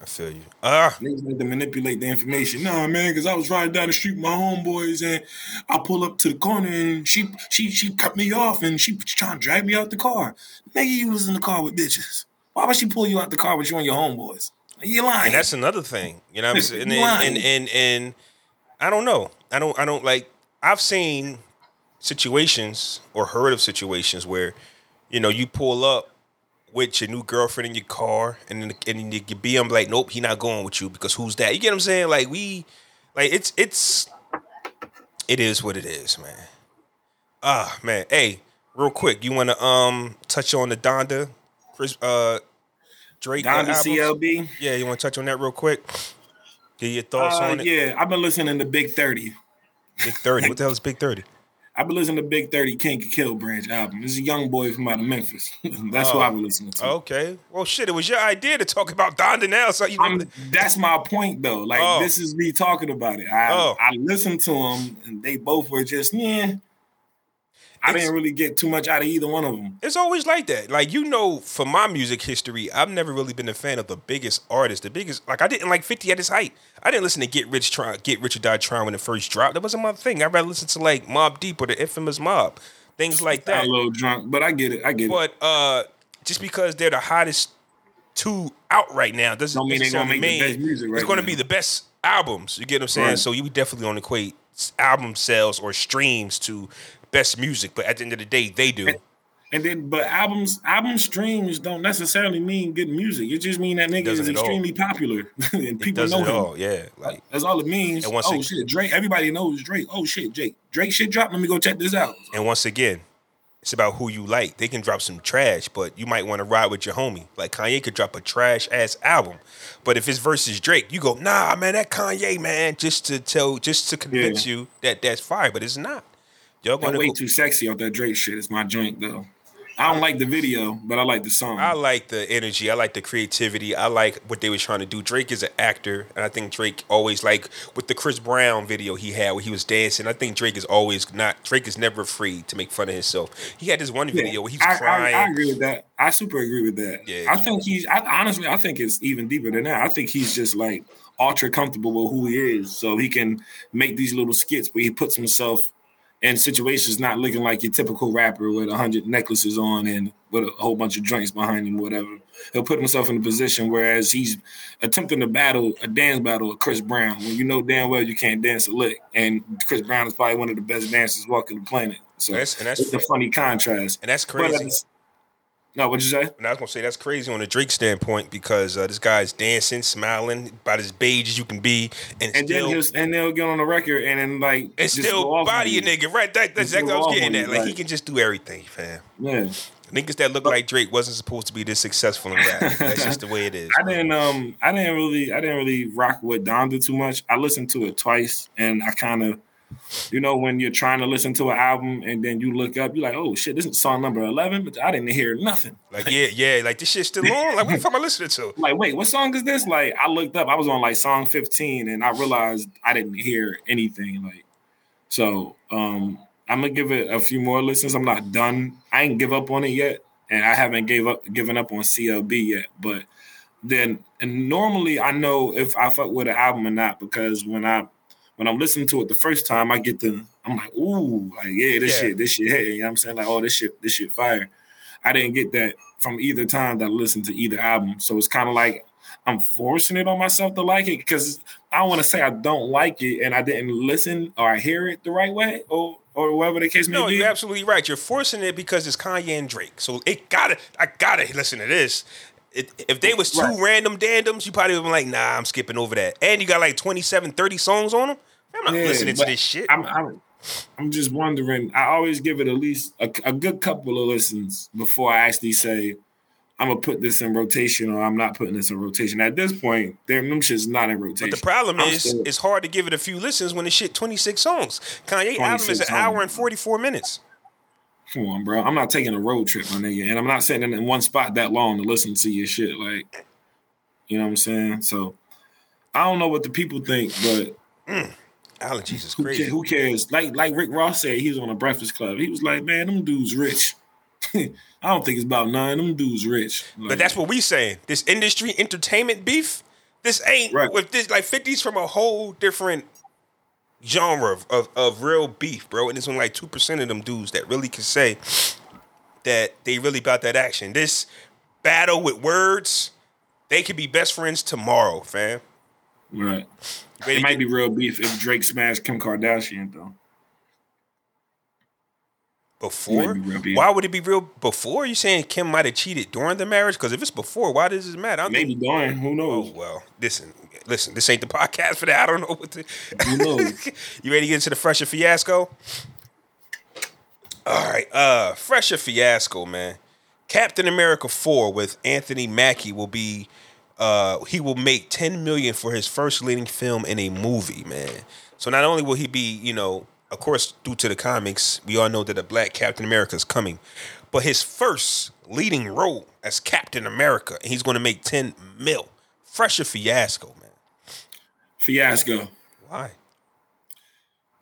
Niggas like to manipulate the information. Nah, man, because I was riding down the street with my homeboys, and I pull up to the corner, and she cut me off, and she trying to drag me out the car. Nigga, you was in the car with bitches. Why would she pull you out the car with you and your homeboys? You're lying. And that's another thing. You know what I'm saying? And I don't know. I don't like, I've seen situations or heard of situations where, you know, you pull up with your new girlfriend in your car, and your BM like, nope, he not going with you because who's that? You get what I'm saying? Like, it is what it is, man. Ah, man. Hey, real quick, you want to touch on the Donda? Chris, Drake, Donda CLB. Yeah, you want to touch on that real quick? Get your thoughts on it. Yeah, I've been listening to Big 30. Big 30. What the hell is Big 30? I've been listening to Big 30 King of Kill Branch album. This is a young boy from out of Memphis. That's what I've been listening to. Okay. Well, shit, it was your idea to talk about Donda now. So that's my point, though. Like, This is me talking about it. I listened to them, and they both were just, yeah. I didn't really get too much out of either one of them. It's always like that. Like, you know, for my music history, I've never really been a fan of the biggest artist. The biggest, like, I didn't like 50 at his height. I didn't listen to Get Rich or Die Trying when it first dropped. That wasn't my thing. I'd rather listen to, like, Mobb Deep or the Infamous Mob, things like that. I'm a little drunk, but I get it. But just because they're the hottest two out right now doesn't mean they're going to make the best music right now. It's going to be the best albums. You get what I'm saying? Right. So you definitely don't equate album sales or streams to best music, but at the end of the day, they do. But album streams don't necessarily mean good music. It just means that nigga is extremely popular and people know him. All. Yeah, like, that's all it means. And once shit, Drake. Everybody knows Drake. Oh shit, Drake shit dropped. Let me go check this out. And once again, it's about who you like. They can drop some trash, but you might want to ride with your homie. Like, Kanye could drop a trash ass album, but if it's versus Drake, you go, nah, man, that Kanye, man, just to convince you that that's fire, but it's not. Y'all going way too sexy on that Drake shit. It's my joint though. I don't like the video, but I like the song. I like the energy. I like the creativity. I like what they were trying to do. Drake is an actor, and I think Drake always, like with the Chris Brown video he had where he was dancing, I think Drake is never free to make fun of himself. He had this one video where he's crying. I agree with that. I super agree with that. Yeah, I think I think it's even deeper than that. I think he's just like ultra comfortable with who he is, so he can make these little skits where he puts himself in situations not looking like your typical rapper with 100 necklaces on and with a whole bunch of joints behind him, whatever. He'll put himself in a position whereas he's attempting to battle a dance battle with Chris Brown when you know damn well you can't dance a lick. And Chris Brown is probably one of the best dancers walking the planet. So that's a funny contrast. And that's crazy. No, what'd you say? And I was going to say that's crazy on a Drake standpoint because this guy's dancing, smiling, about as beige as you can be. And still, then just, and they'll get on the record and then like... And still body a nigga, right? That's exactly what I was getting at. Like, he can just do everything, fam. Yeah. Niggas that look like Drake wasn't supposed to be this successful in rap. That's just the way it is. I didn't really rock with Donda too much. I listened to it twice and I kind of... You know, when you're trying to listen to an album and then you look up, you're like, oh, shit, this is song number 11, but I didn't hear nothing. Like, yeah, like, this shit's still on? Like, what the fuck am I listening to? Like, wait, what song is this? Like, I looked up. I was on, like, song 15, and I realized I didn't hear anything. Like, so I'm going to give it a few more listens. I'm not done. I ain't give up on it yet, and I haven't given up on CLB yet, but then and normally I know if I fuck with an album or not because when I'm listening to it the first time, I'm like, ooh, like, yeah, this shit hit. You know what I'm saying? Like, oh, this shit fire. I didn't get that from either time that I listened to either album. So it's kind of like I'm forcing it on myself to like it because I don't want to say I don't like it and I didn't listen or I hear it the right way or whatever the case may be. No, you're absolutely right. You're forcing it because it's Kanye and Drake. So I gotta listen to this. If they was two random dandoms, you probably would have been like, nah, I'm skipping over that. And you got like 27, 30 songs on them? I'm not listening to this shit. I'm just wondering. I always give it at least a good couple of listens before I actually say, I'm going to put this in rotation or I'm not putting this in rotation. At this point, them shit's not in rotation. But the problem is it's hard to give it a few listens when the shit 26 songs. Kanye album is an hour and 44 minutes. Come on, bro. I'm not taking a road trip, my nigga. And I'm not sitting in one spot that long to listen to your shit. Like, you know what I'm saying? So, I don't know what the people think, but... Allergies is crazy. Who cares? Like Rick Ross said, he was on a Breakfast Club. He was like, man, them dudes rich. I don't think it's about none. Them dudes rich. Like, but that's what we saying. This industry entertainment beef, this ain't... Right. With this, like, 50's from a whole different... genre of real beef, bro, and it's only like 2% of them dudes that really can say that they really about that action. This battle with words, they could be best friends tomorrow, fam. Right. It might be real beef if Drake smashed Kim Kardashian though. Before? Why would it be real before? You saying Kim might have cheated during the marriage? Because if it's before, why does it matter? Maybe during. Who knows? Oh, well, listen. This ain't the podcast for that. I don't know what to. Who knows? You ready to get into the Fresher Fiasco? All right, Fresher Fiasco, man. Captain America 4 with Anthony Mackie will be. He will make $10 million for his first leading film in a movie, man. So not only will he be, you know. Of course, due to the comics, we all know that a black Captain America is coming. But his first leading role as Captain America, and he's going to make $10 million. Fresher Fiasco, man. Fiasco. Why?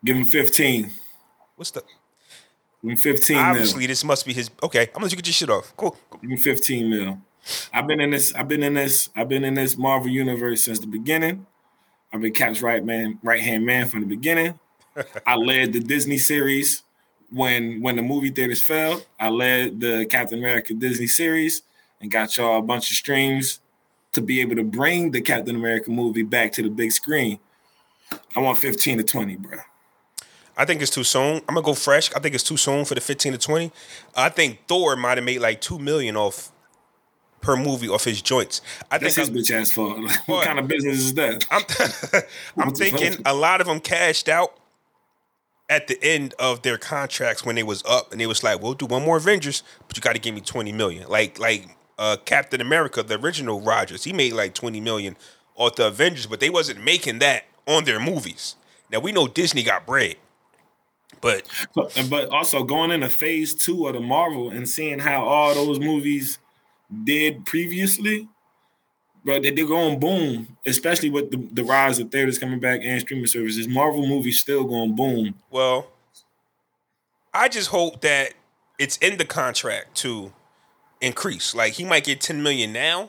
Give him 15. What's the... Give him 15 mil. Obviously, this must be his... Okay, I'm going to get your shit off. Cool. Give him 15 mil. I've been in this Marvel universe since the beginning. I've been Cap's right-hand man from the beginning. I led the Disney series when the movie theaters failed. I led the Captain America Disney series and got y'all a bunch of streams to be able to bring the Captain America movie back to the big screen. I want 15 to 20, bro. I think it's too soon. I'm going to go fresh. I think it's too soon for the 15 to 20. I think Thor might have made like $2 million off per movie off his joints. That's his bitch ass fault. Like, what kind of business is that? I'm thinking a lot of them cashed out at the end of their contracts when they was up and they was like, we'll do one more Avengers, but you got to give me 20 million. Like Captain America, the original Rogers, he made like 20 million off the Avengers, but they wasn't making that on their movies. Now we know Disney got bread, But also going into phase two of the Marvel and seeing how all those movies did previously, bro, they're going boom, especially with the rise of theaters coming back and streaming services. Marvel movies still going boom. Well, I just hope that it's in the contract to increase. Like, he might get $10 million now,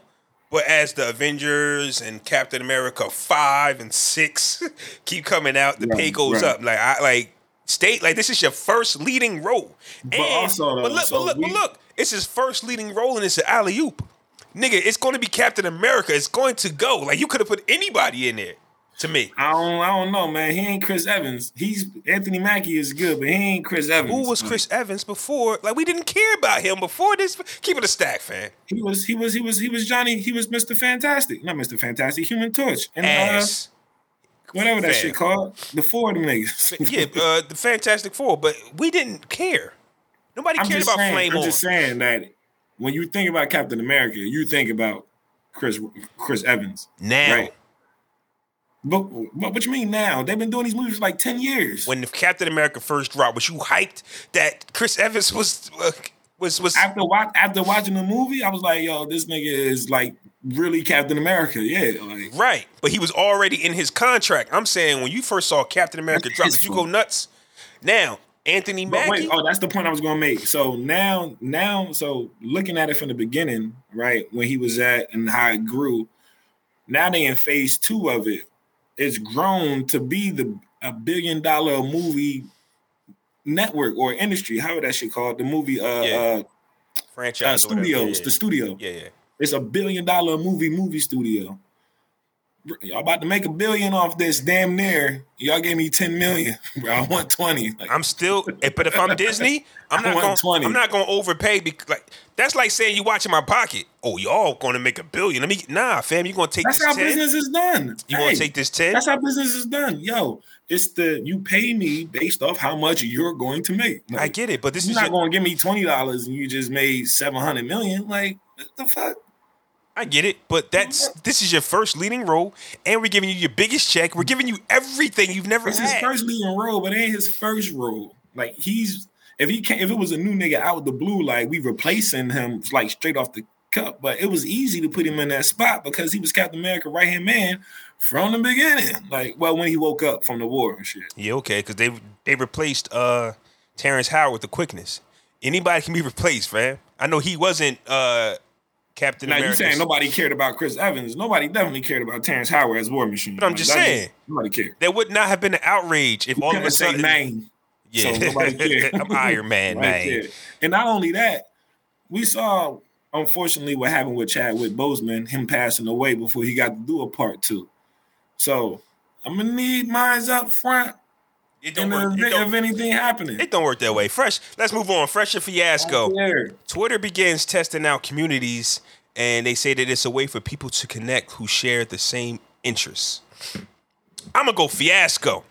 but as the Avengers and Captain America 5 and 6 keep coming out, the pay goes up. This is your first leading role. But look, it's his first leading role, and it's an alley-oop. Nigga, it's going to be Captain America. It's going to go. Like, you could have put anybody in there, to me. I don't know, man. He ain't Chris Evans. Anthony Mackie is good, but he ain't Chris Evans. Who was Chris Evans before? Like, we didn't care about him before this. Keep it a stack, fam. He was Johnny. He was Mister Fantastic. Not Mister Fantastic. Human Torch. And, ass. Whatever that shit called. The four of them niggas. The Fantastic Four. But we didn't care. Nobody cared about Flame On. I'm just saying that when you think about Captain America, you think about Chris Evans. Now. Right? But what you mean now? They've been doing these movies for like 10 years. When the Captain America first dropped, was you hyped that Chris Evans was... After watching the movie, I was like, yo, this nigga is like really Captain America. Yeah. Like, right. But he was already in his contract. I'm saying when you first saw Captain America drop, did you go nuts? Now... Anthony Mackie. That's the point I was going to make. So now, looking at it from the beginning, right, when he was at and how it grew, now they in phase two of it. It's grown to be a $1 billion movie network or industry. How that shit called? The movie franchise studios. Yeah. The studio. Yeah. It's a $1 billion movie studio. Y'all about to make $1 billion off this, damn near. Y'all gave me 10 million. Bro, I want 20. Like, I'm still, but if I'm Disney, I'm not going to overpay. That's like saying you watching my pocket. Oh, y'all going to make $1 billion. Nah, fam, you going to take this 10? That's how business is done. You want to take this 10? That's how business is done. Yo, you pay me based off how much you're going to make. Like, I get it, but this is not going to give me $20 and you just made $700 million. Like, what the fuck? I get it, but this is your first leading role, and we're giving you your biggest check. We're giving you everything you've never had. It's his first leading role, but it ain't his first role. Like, if it was a new nigga out of the blue, like, we replacing him, like, straight off the cup. But it was easy to put him in that spot because he was Captain America right-hand man from the beginning. Like, well, when he woke up from the war and shit. Yeah, okay, because they replaced Terrence Howard with the quickness. Anybody can be replaced, man. I know he wasn't... Captain America. Now, you're saying nobody cared about Chris Evans. Nobody definitely cared about Terrence Howard as War Machine. But I'm just saying. Nobody cared. There would not have been an outrage if all of a sudden... Name. Yeah. So nobody cared. I'm Iron Man, man. Cared. And not only that, we saw, unfortunately, what happened with Chadwick Boseman, him passing away before he got to do a part two. So, I'm going to need mines up front. It don't work, if anything happening. It don't work that way. Let's move on. Fresh and Fiasco. Twitter begins testing out communities, and they say that it's a way for people to connect who share the same interests. I'm going to go Fiasco.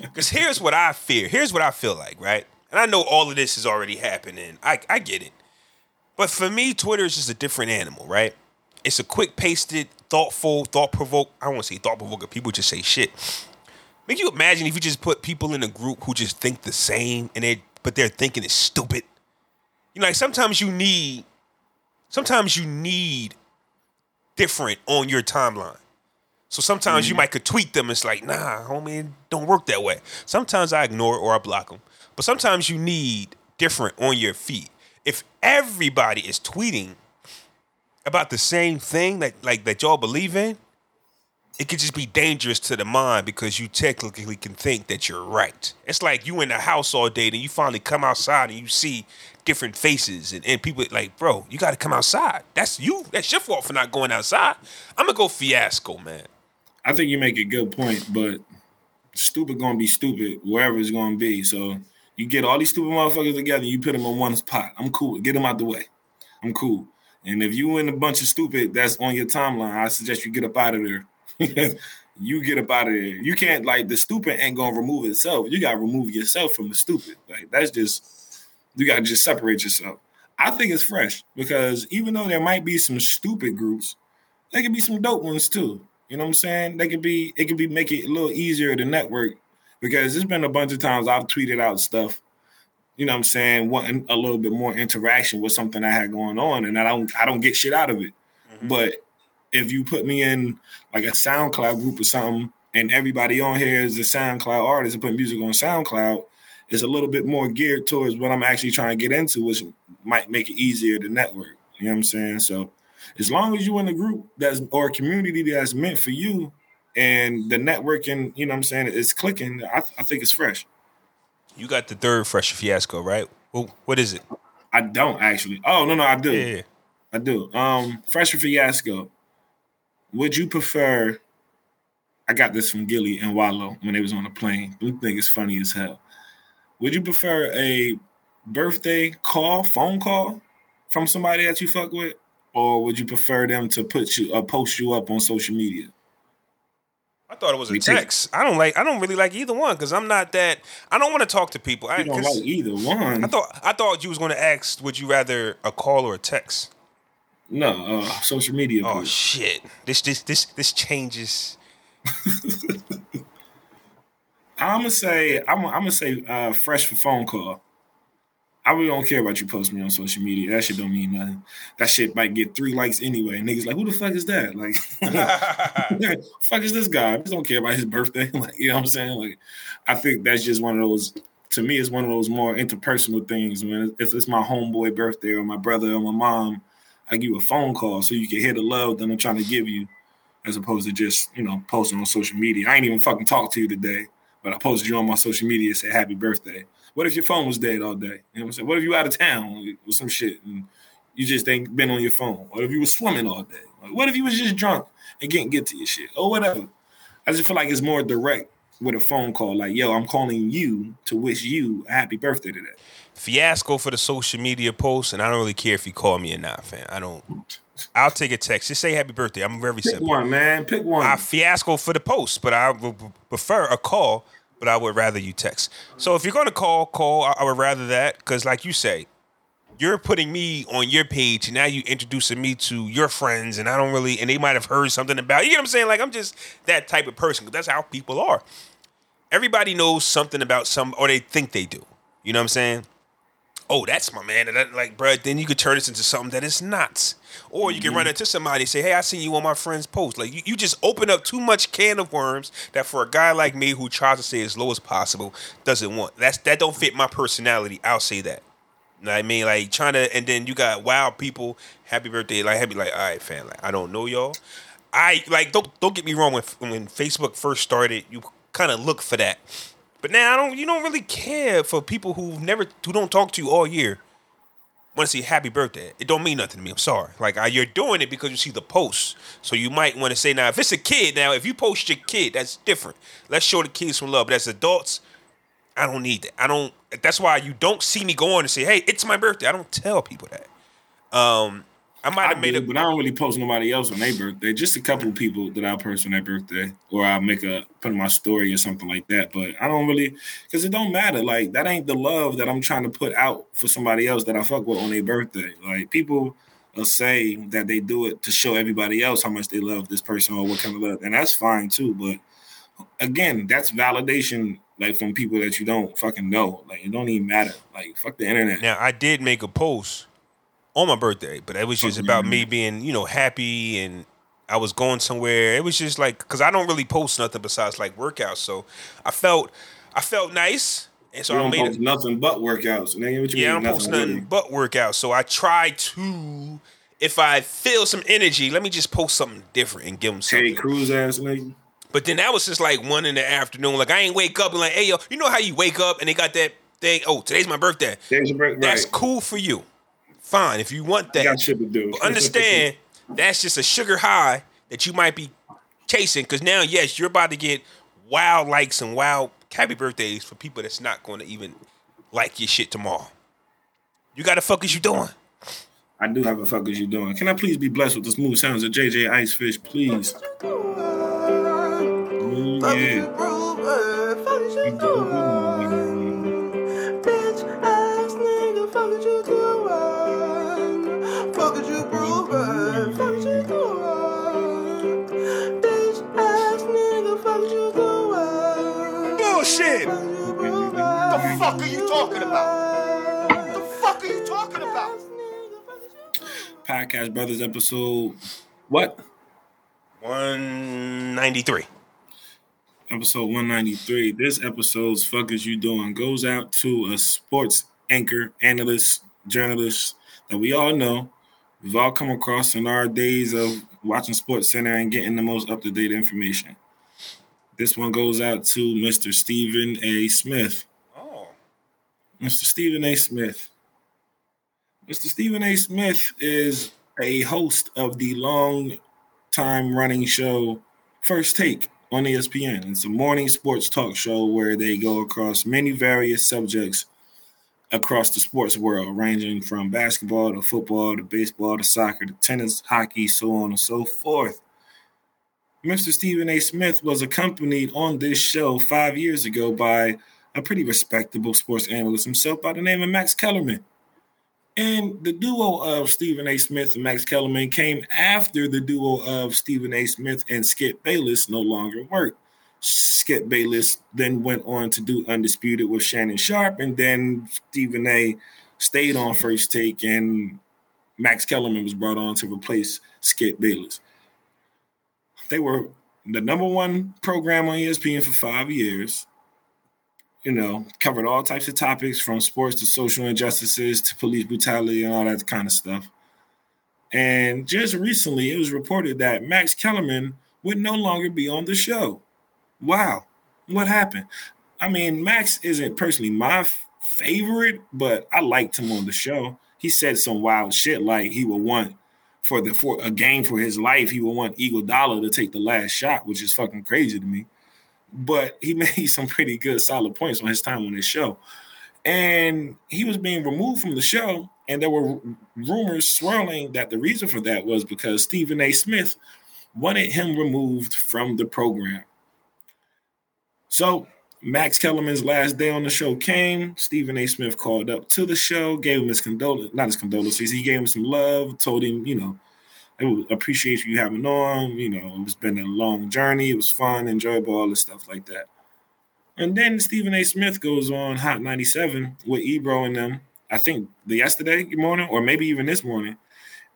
Because here's what I fear. Here's what I feel like, right? And I know all of this is already happening. I get it. But for me, Twitter is just a different animal, right? It's a quick-pasted, thoughtful, thought-provoke. I don't want to say thought-provoker. People just say shit. Make you imagine if you just put people in a group who just think the same, and they're thinking it's stupid. You know, like sometimes you need different on your timeline. So sometimes you might could tweet them. It's like, nah, homie, it don't work that way. Sometimes I ignore it or I block them. But sometimes you need different on your feed. If everybody is tweeting about the same thing that y'all believe in, it could just be dangerous to the mind because you technically can think that you're right. It's like you in the house all day, then you finally come outside and you see different faces and people like, bro, you got to come outside. That's you. That's your fault for not going outside. I'm going to go Fiasco, man. I think you make a good point, but stupid going to be stupid wherever it's going to be. So you get all these stupid motherfuckers together and you put them in one spot. I'm cool. Get them out the way. I'm cool. And if you in a bunch of stupid that's on your timeline, I suggest you get up out of there. You get up out of there. You can't, like, the stupid ain't gonna remove itself. You gotta remove yourself from the stupid. Like, that's just, you gotta just separate yourself. I think it's fresh because even though there might be some stupid groups, there could be some dope ones too. You know what I'm saying? They could be, it could be make it a little easier to network because there's been a bunch of times I've tweeted out stuff, you know what I'm saying, wanting a little bit more interaction with something I had going on, and I don't get shit out of it. Mm-hmm. But if you put me in like a SoundCloud group or something, and everybody on here is a SoundCloud artist and put music on SoundCloud, it's a little bit more geared towards what I'm actually trying to get into, which might make it easier to network. You know what I'm saying? So as long as you're in a group that's or a community that's meant for you and the networking, you know what I'm saying, is clicking, I think it's fresh. You got the third Fresh Fiasco, right? Well, what is it? I don't actually. Oh, no, I do. Yeah. I do. Fresh Fiasco. Would you prefer... I got this from Gilly and Wallow when they was on the plane. Blue thing is funny as hell. Would you prefer a birthday call, phone call from somebody that you fuck with, or would you prefer them to put you or post you up on social media? I thought it was a text. I don't really like either one because I'm not that. I don't want to talk to people. I don't like either one. I thought you was going to ask, would you rather a call or a text? No, social media. Oh please. Shit! This changes. I'm gonna say fresh for phone call. I really don't care about you posting me on social media. That shit don't mean nothing. That shit might get 3 likes anyway. Niggas like, who the fuck is that? Like, fuck is this guy? I just don't care about his birthday. Like, you know what I'm saying? Like, I think that's just one of those. To me, it's one of those more interpersonal things. Man, if it's my homeboy birthday or my brother or my mom, I give you a phone call so you can hear the love that I'm trying to give you, as opposed to just, you know, posting on social media. I ain't even fucking talk to you today, but I posted you on my social media and said happy birthday. What if your phone was dead all day? You know what I'm saying? What if you out of town with some shit and you just ain't been on your phone? What if you was swimming all day? Like, what if you was just drunk and can't get to your shit? Or whatever. I just feel like it's more direct with a phone call. Like, yo, I'm calling you to wish you a happy birthday today. Fiasco for the social media post, and I don't really care if you call me or not, fam. I don't. I'll take a text. Just say happy birthday. I'm very simple. Pick one, man. Pick one. I fiasco for the post, but I would prefer a call. But I would rather you text. So if you're going to call. I would rather that because, like you say, you're putting me on your page, and now you're introducing me to your friends, and I don't really, and they might have heard something about, you know what I'm saying? Like, I'm just that type of person because that's how people are. Everybody knows something about some, or they think they do. You know what I'm saying? Oh, that's my man. And like, bro, then you could turn this into something that it's not. Or you can run into somebody and say, hey, I seen you on my friend's post. Like, you just open up too much can of worms that for a guy like me who tries to stay as low as possible doesn't want. That don't fit my personality. I'll say that. You know what I mean? Like, trying to, and then you got wild people, happy birthday, like, happy, like, all right, fam, like, I don't know y'all. I, like, don't get me wrong, when Facebook first started, you kind of look for that. But now you don't really care for people who don't talk to you all year. Want to see happy birthday? It don't mean nothing to me. I'm sorry. Like, you're doing it because you see the post. So you might want to say, now if it's a kid, now if you post your kid, that's different. Let's show the kids some love. But as adults, I don't need that. That's why you don't see me go on and say, hey, it's my birthday. I don't tell people that. I might have made it, but I don't really post nobody else on their birthday. Just a couple of people that I post on their birthday, or I'll put in my story or something like that. But I don't really, because it don't matter. Like, that ain't the love that I'm trying to put out for somebody else that I fuck with on their birthday. Like, people will say that they do it to show everybody else how much they love this person or what kind of love, and that's fine too. But again, that's validation. Like, from people that you don't fucking know. Like, it don't even matter. Like, fuck the internet. Now, I did make a post on my birthday, but it was just about me being, you know, happy, and I was going somewhere. It was just like, because I don't really post nothing besides like workouts, so I felt nice, and so I made nothing but workouts. Yeah, I don't post nothing but workouts. So I try to, if I feel some energy, let me just post something different and give them something. Hey, Cruz ass nigga. But then that was just like 1 in the afternoon. Like, I ain't wake up and like, hey yo, you know how you wake up and they got that thing? Oh, today's my birthday. That's cool for you. Fine, if you want that. Got shit to do. But understand, that's just a sugar high that you might be chasing. Because now, yes, you're about to get wild likes and wild happy birthdays for people that's not going to even like your shit tomorrow. You got a fuck is you doing? I do have a fuck is you doing. Can I please be blessed with the smooth sounds of JJ Icefish, please? Shit. talking about? What the fuck are you talking about? Podcast Brothers episode what? 193. Episode 193. This episode's Fuck Is You Doing goes out to a sports anchor, analyst, journalist that we all know. We've all come across in our days of watching Sports Center and getting the most up-to-date information. This one goes out to Mr. Stephen A. Smith. Oh. Mr. Stephen A. Smith. Mr. Stephen A. Smith is a host of the long-time running show First Take on ESPN. It's a morning sports talk show where they go across many various subjects across the sports world, ranging from basketball to football to baseball to soccer to tennis, hockey, so on and so forth. Mr. Stephen A. Smith was accompanied on this show 5 years ago by a pretty respectable sports analyst himself by the name of Max Kellerman. And the duo of Stephen A. Smith and Max Kellerman came after the duo of Stephen A. Smith and Skip Bayless no longer worked. Skip Bayless then went on to do Undisputed with Shannon Sharp, and then Stephen A. stayed on First Take, and Max Kellerman was brought on to replace Skip Bayless. They were the number one program on ESPN for 5 years. You know, covered all types of topics from sports to social injustices to police brutality and all that kind of stuff. And just recently, it was reported that Max Kellerman would no longer be on the show. Wow. What happened? I mean, Max isn't personally my favorite, but I liked him on the show. He said some wild shit like he would want for a game for his life, he would want Eagle Dollar to take the last shot, which is fucking crazy to me. But he made some pretty good, solid points on his time on this show. And he was being removed from the show, and there were rumors swirling that the reason for that was because Stephen A. Smith wanted him removed from the program. So Max Kellerman's last day on the show came. Stephen A. Smith called up to the show, gave him his condolences. He gave him some love, told him, you know, I appreciate you having on. You know, it's been a long journey. It was fun, enjoyable, all this stuff like that. And then Stephen A. Smith goes on Hot 97 with Ebro and them, I think yesterday morning or maybe even this morning.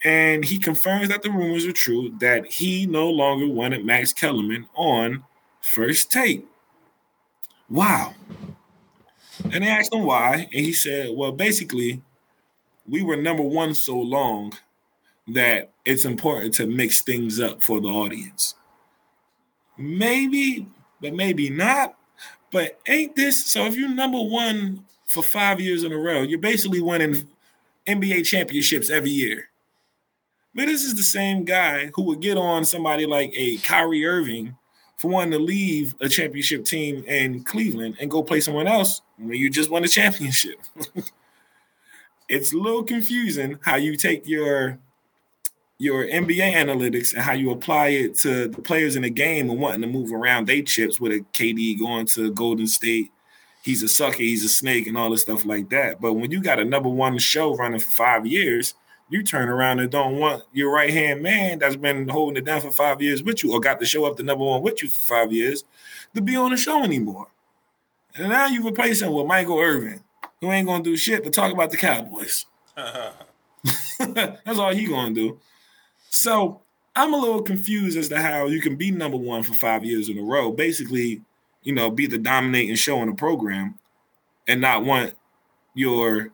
And he confirms that the rumors are true, that he no longer wanted Max Kellerman on First Take. Wow. And they asked him why. And he said, well, basically, we were number one so long that it's important to mix things up for the audience. Maybe, but maybe not. But ain't this so? If you're number one for 5 years in a row, you're basically winning NBA championships every year. But this is the same guy who would get on somebody like a Kyrie Irving for wanting to leave a championship team in Cleveland and go play someone else when you just won a championship. It's a little confusing how you take your NBA analytics and how you apply it to the players in the game and wanting to move around they chips with a KD going to Golden State. He's a sucker, he's a snake, and all this stuff like that. But when you got a number one show running for 5 years, you turn around and don't want your right-hand man that's been holding it down for 5 years with you or got the show up to number one with you for 5 years to be on the show anymore. And now you replace him with Michael Irvin, who ain't going to do shit but talk about the Cowboys. That's all he going to do. So I'm a little confused as to how you can be number one for 5 years in a row, basically, you know, be the dominating show in a program and not want your,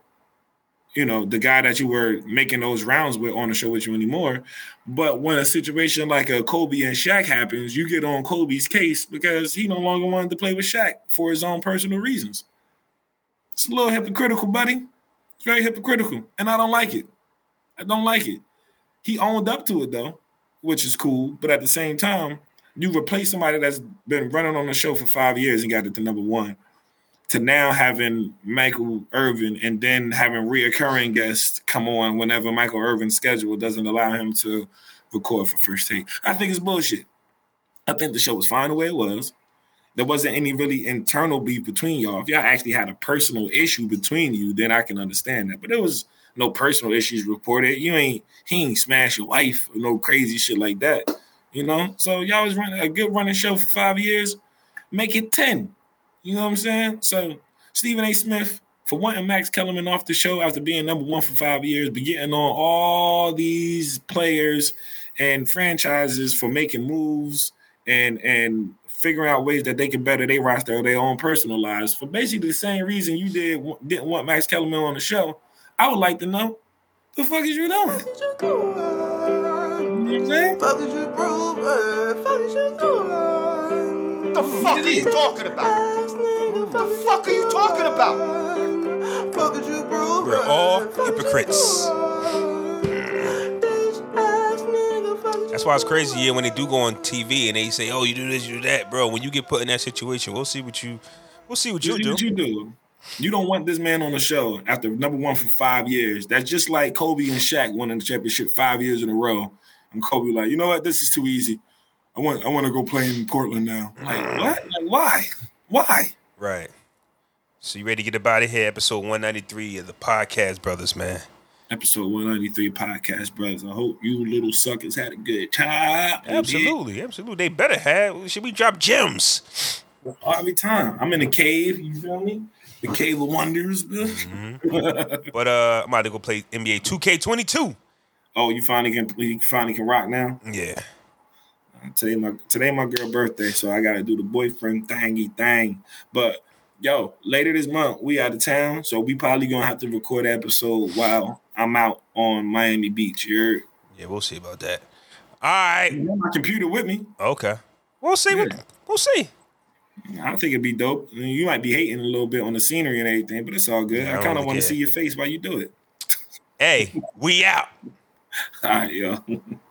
you know, the guy that you were making those rounds with on the show with you anymore. But when a situation like a Kobe and Shaq happens, you get on Kobe's case because he no longer wanted to play with Shaq for his own personal reasons. It's a little hypocritical, buddy. It's very hypocritical, and I don't like it. I don't like it. He owned up to it, though, which is cool. But at the same time, you replace somebody that's been running on the show for 5 years and got it to number one to now having Michael Irvin and then having reoccurring guests come on whenever Michael Irvin's schedule doesn't allow him to record for First Take. I think it's bullshit. I think the show was fine the way it was. There wasn't any really internal beef between y'all. If y'all actually had a personal issue between you, then I can understand that. But it was no personal issues reported. He ain't smash your wife or no crazy shit like that, you know? So y'all was running a good running show for 5 years. Make it 10. You know what I'm saying? So Stephen A. Smith, for wanting Max Kellerman off the show after being number one for 5 years, but getting on all these players and franchises for making moves and figuring out ways that they can better their roster or their own personal lives for basically the same reason you didn't want Max Kellerman on the show. I would like to know, the fuck is you doing? You know what I'm saying? Fuck is you doing? Fuck is you doing? The fuck are you talking about? The fuck are you talking about? Fuck is you doing? We're all hypocrites. That's why it's crazy, yeah, when they do go on TV and they say, oh, you do this, you do that, bro. When you get put in that situation, we'll see what you do. You don't want this man on the show after number one for 5 years. That's just like Kobe and Shaq winning the championship 5 years in a row. And Kobe like, you know what? This is too easy. I want to go play in Portland now. Like, what? Like, why? Right. So you ready to get up out of here? Episode 193 of the Podcast Brothers, man. Episode 193 Podcast Brothers. I hope you little suckers had a good time. Absolutely. They better have. Should we drop gems? Every time. I'm in a cave, you feel me? The Cave of Wonders. Mm-hmm. But I'm about to go play NBA 2K22. Oh, you finally can rock now? Yeah. Today my girl birthday, so I got to do the boyfriend thingy thing. But, yo, later this month, we out of town, so we probably going to have to record an episode while I'm out on Miami Beach. Yeah, we'll see about that. All right. I got my computer with me. Okay. We'll see. Yeah. We'll see. I think it'd be dope. I mean, you might be hating a little bit on the scenery and everything, but it's all good. Yeah, I kind of want to see your face while you do it. Hey, we out. All right, yo.